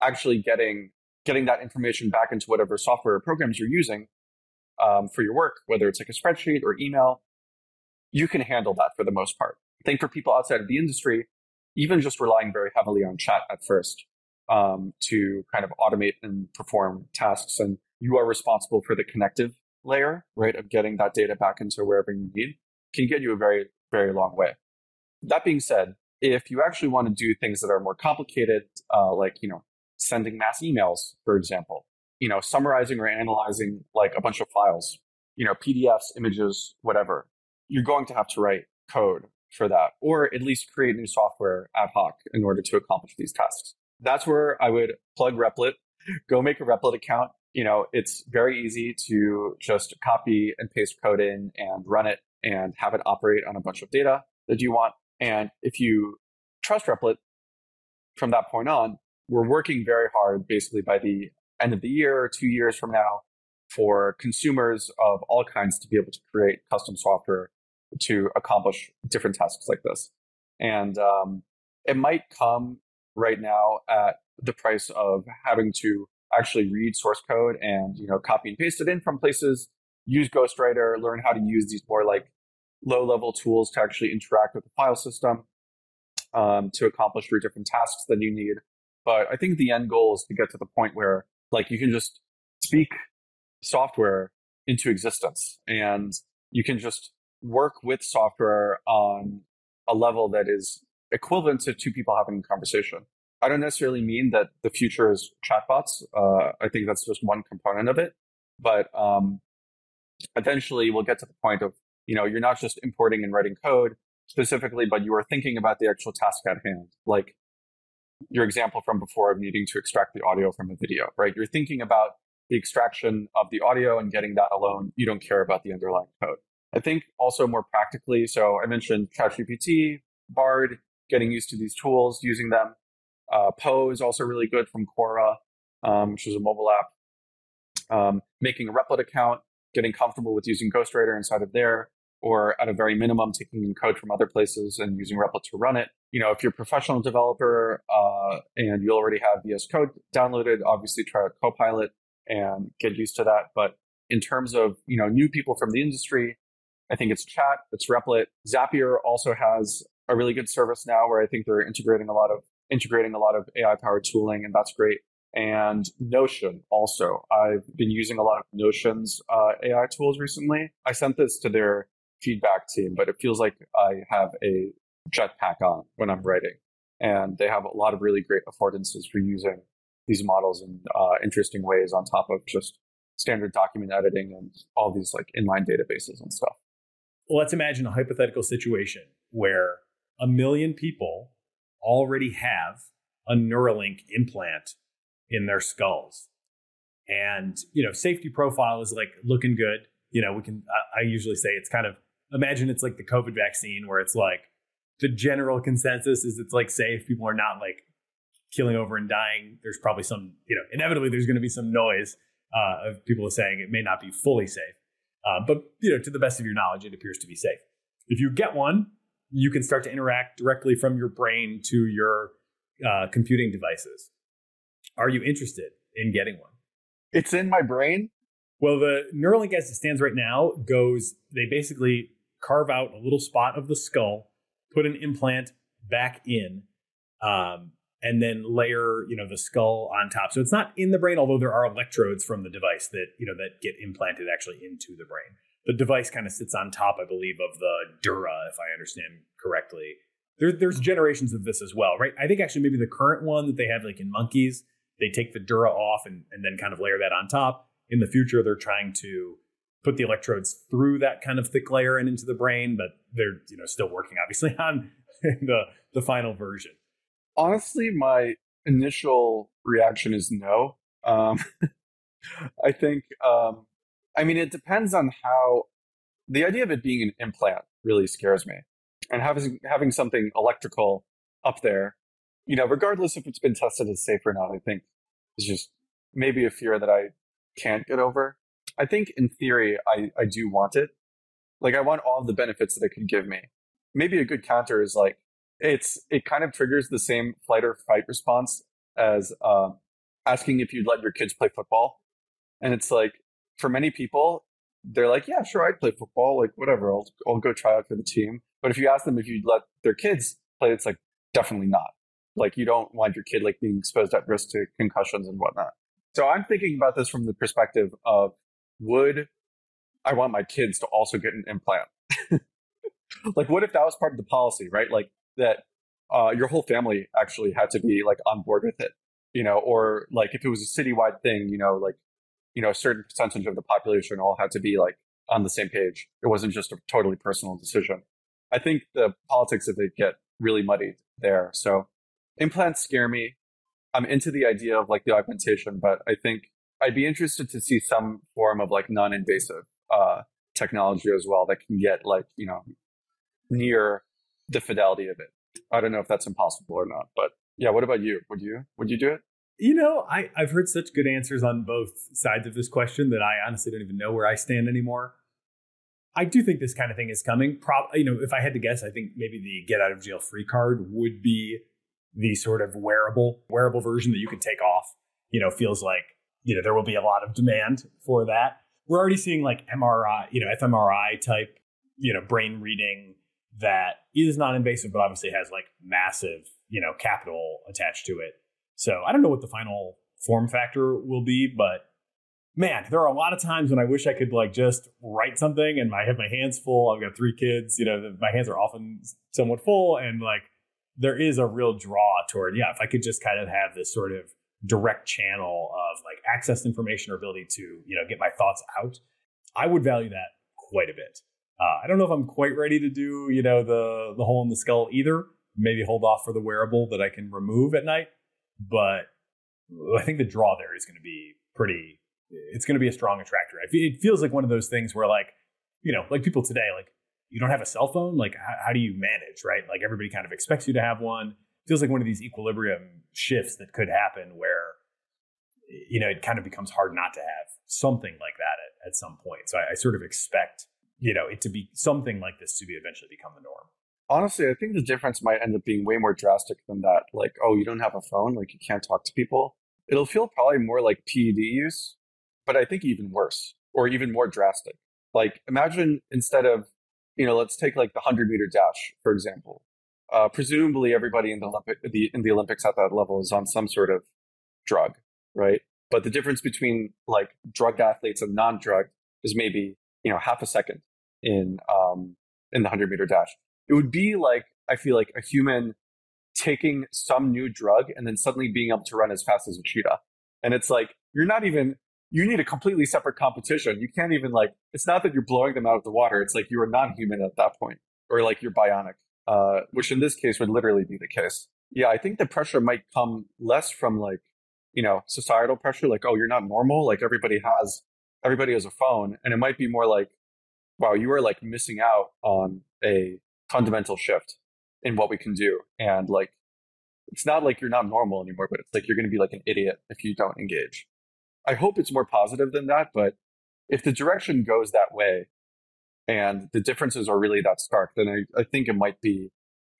actually getting that information back into whatever software or programs you're using for your work, whether it's like a spreadsheet or email. You can handle that for the most part. I think for people outside of the industry, even just relying very heavily on chat at first to kind of automate and perform tasks. And you are responsible for the connective layer, right, of getting that data back into wherever you need, can get you a very, very long way. That being said, if you actually want to do things that are more complicated, like, you know, sending mass emails, for example, you know, summarizing or analyzing like a bunch of files, you know, PDFs, images, whatever. You're going to have to write code for that, or at least create new software ad hoc in order to accomplish these tasks. That's where I would plug Replit. Go make a Replit account. You know, it's very easy to just copy and paste code in and run it and have it operate on a bunch of data that you want. And if you trust Replit from that point on, we're working very hard basically by the end of the year, 2 years from now, for consumers of all kinds to be able to create custom software to accomplish different tasks like this. And it might come right now at the price of having to actually read source code and, you know, copy and paste it in from places, use Ghostwriter, learn how to use these more like low-level tools to actually interact with the file system to accomplish your different tasks that you need. But I think the end goal is to get to the point where like you can just speak software into existence and you can just work with software on a level that is equivalent to two people having a conversation. I don't necessarily mean that the future is chatbots. I think that's just one component of it. But eventually we'll get to the point of, you know, you're not just importing and writing code specifically, but you are thinking about the actual task at hand. Like your example from before of needing to extract the audio from a video, right? You're thinking about the extraction of the audio and getting that alone. You don't care about the underlying code. I think also more practically, so I mentioned ChatGPT, Bard, getting used to these tools, using them. Poe is also really good from Quora, which is a mobile app. Making a Replit account, getting comfortable with using Ghostwriter inside of there, or at a very minimum, taking in code from other places and using Replit to run it. You know, if you're a professional developer and you already have VS Code downloaded, obviously try out Copilot and get used to that. But in terms of, you know, new people from the industry, I think it's chat, it's Replit. Zapier also has a really good service now where I think they're integrating a lot of AI-powered tooling, and that's great. And Notion also. I've been using a lot of Notion's AI tools recently. I sent this to their feedback team, but it feels like I have a jetpack on when I'm writing. And they have a lot of really great affordances for using these models in interesting ways on top of just standard document editing and all these like inline databases and stuff. Well, let's imagine a hypothetical situation where 1 million people already have a Neuralink implant in their skulls. And, you know, safety profile is like looking good. You know, I usually say it's kind of, imagine it's like the COVID vaccine where it's like the general consensus is it's like safe. People are not like killing over and dying. There's probably some, you know, inevitably there's going to be some noise of people saying it may not be fully safe. But, you know, to the best of your knowledge, it appears to be safe. If you get one, you can start to interact directly from your brain to your computing devices. Are you interested in getting one? It's in my brain? Well, the Neuralink as it stands right now goes, they basically carve out a little spot of the skull, put an implant back in, and then layer, you know, the skull on top. So it's not in the brain, although there are electrodes from the device that, you know, that get implanted actually into the brain. The device kind of sits on top, I believe, of the dura, if I understand correctly. There's generations of this as well, right? I think actually maybe the current one that they have like in monkeys, they take the dura off and then kind of layer that on top. In the future, they're trying to put the electrodes through that kind of thick layer and into the brain, but they're, you know, still working obviously on the final version. Honestly, my initial reaction is no. I think, I mean, it depends on how the idea of it being an implant really scares me, and having something electrical up there, you know, regardless if it's been tested as safe or not, I think is just maybe a fear that I can't get over. I think in theory, I do want it. Like I want all of the benefits that it could give me. Maybe a good counter is like, it kind of triggers the same flight or fight response as asking if you'd let your kids play football. And it's like, for many people, they're like, yeah, sure, I'd play football, like whatever, I'll go try out for the team. But if you ask them if you'd let their kids play, it's like, definitely not. Like you don't want your kid like being exposed at risk to concussions and whatnot. So I'm thinking about this from the perspective of, would I want my kids to also get an implant? Like what if that was part of the policy, right? Like that your whole family actually had to be like on board with it. you know, or like if it was a citywide thing, you know, like, you know, a certain percentage of the population all had to be like on the same page. It wasn't just a totally personal decision. I think the politics of it get really muddied there. So implants scare me. I'm into the idea of like the augmentation, but I think I'd be interested to see some form of like non-invasive technology as well that can get like, you know, near the fidelity of it. I don't know if that's impossible or not, but yeah. What about you? Would you do it? You know, I've heard such good answers on both sides of this question that I honestly don't even know where I stand anymore. I do think this kind of thing is coming. You know, if I had to guess, I think maybe the get out of jail free card would be the sort of wearable version that you can take off. You know, feels like, you know, there will be a lot of demand for that. We're already seeing like MRI, you know, fMRI type, you know, brain reading that is non-invasive, but obviously has like massive, you know, capital attached to it. So I don't know what the final form factor will be, but man, there are a lot of times when I wish I could like just write something and I have my hands full. I've got three kids, you know, my hands are often somewhat full, and like there is a real draw toward, yeah, if I could just kind of have this sort of direct channel of like access to information or ability to, you know, get my thoughts out, I would value that quite a bit. I don't know if I'm quite ready to do, you know, the hole in the skull either. Maybe hold off for the wearable that I can remove at night. But I think the draw there is going to be it's going to be a strong attractor. It feels like one of those things where like, you know, like people today, like you don't have a cell phone, like how do you manage, right? Like everybody kind of expects you to have one. It feels like one of these equilibrium shifts that could happen where, you know, it kind of becomes hard not to have something like that at some point. So I sort of expect, you know, it to be something like this to be eventually become the norm. Honestly, I think the difference might end up being way more drastic than that. Like, oh, you don't have a phone, like you can't talk to people. It'll feel probably more like PED use, but I think even worse or even more drastic. Like imagine instead of, you know, let's take like the 100-meter dash, for example. Presumably everybody in the Olympics at that level is on some sort of drug, right? But the difference between like drugged athletes and non-drugged is maybe, you know, half a second in the 100-meter dash. It would be like, I feel like a human taking some new drug and then suddenly being able to run as fast as a cheetah. And it's like, you need a completely separate competition. You can't even like, it's not that you're blowing them out of the water. It's like you are non-human at that point, or like you're bionic, which in this case would literally be the case. Yeah, I think the pressure might come less from like, you know, societal pressure, like, oh, you're not normal. Like everybody has a phone. And it might be more like, wow, you are like missing out on a fundamental shift in what we can do. And like, it's not like you're not normal anymore, but it's like you're going to be like an idiot if you don't engage. I hope it's more positive than that, but if the direction goes that way and the differences are really that stark, then I think it might be,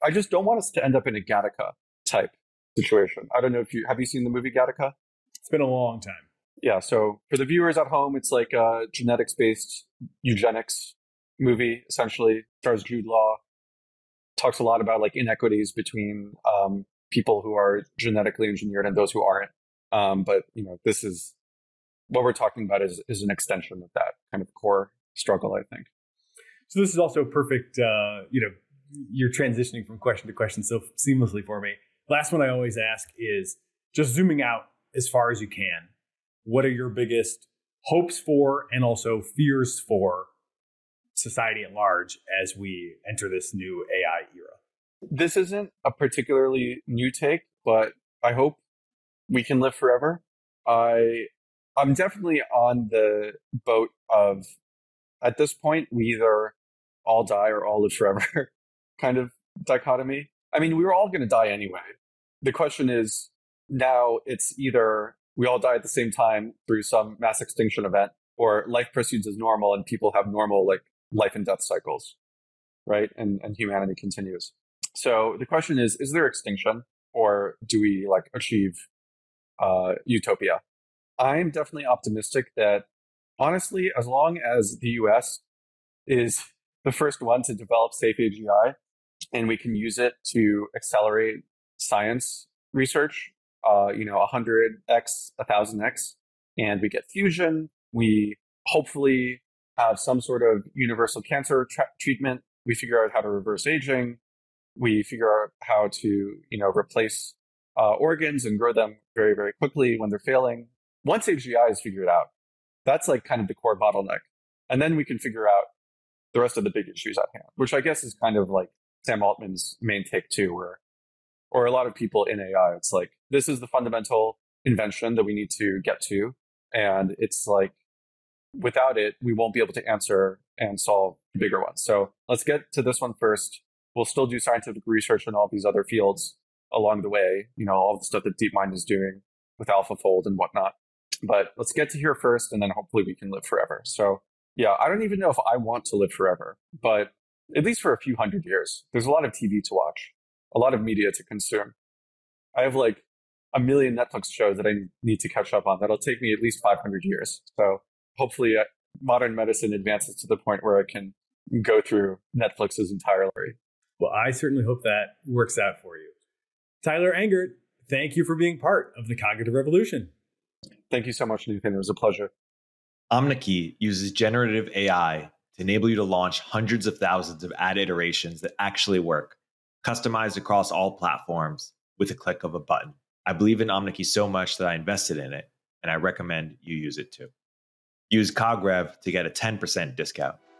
I just don't want us to end up in a Gattaca type situation. I don't know if have you seen the movie Gattaca? It's been a long time. Yeah. So for the viewers at home, it's like a genetics-based eugenics movie, essentially. Stars Jude Law. Talks a lot about like inequities between people who are genetically engineered and those who aren't. But you know, this is what we're talking about is an extension of that kind of core struggle, I think. So this is also perfect. You know, you're transitioning from question to question so seamlessly for me. Last one I always ask is just zooming out as far as you can. What are your biggest hopes for and also fears for society at large as we enter this new AI era? This isn't a particularly new take, but I hope we can live forever. I'm definitely on the boat of, at this point, we either all die or all live forever kind of dichotomy. I mean, we were all going to die anyway. The question is, now it's either we all die at the same time through some mass extinction event, or life proceeds as normal and people have normal like life and death cycles, right? And humanity continues. So the question is there extinction, or do we like achieve utopia? I'm definitely optimistic that honestly, as long as the US is the first one to develop safe AGI and we can use it to accelerate science research, you know, 100x, 1000x, and we get fusion, we hopefully have some sort of universal cancer treatment. We figure out how to reverse aging. We figure out how to, you know, replace organs and grow them very, very quickly when they're failing. Once AGI is figured out, that's like kind of the core bottleneck. And then we can figure out the rest of the big issues at hand, which I guess is kind of like Sam Altman's main take too, or a lot of people in AI, it's like, this is the fundamental invention that we need to get to. And it's like, without it, we won't be able to answer and solve the bigger ones. So let's get to this one first. We'll still do scientific research in all these other fields along the way, you know, all the stuff that DeepMind is doing with AlphaFold and whatnot. But let's get to here first, and then hopefully we can live forever. So yeah, I don't even know if I want to live forever, but at least for a few hundred years. There's a lot of TV to watch, a lot of media to consume. I have like a million Netflix shows that I need to catch up on. That'll take me at least 500 years. So hopefully modern medicine advances to the point where I can go through Netflix's entire library. Well, I certainly hope that works out for you. Tyler Angert, thank you for being part of the Cognitive Revolution. Thank you so much, Nathan. It was a pleasure. OmniKey uses generative AI to enable you to launch hundreds of thousands of ad iterations that actually work, customized across all platforms with a click of a button. I believe in OmniKey so much that I invested in it, and I recommend you use it too. Use CogRev to get a 10% discount.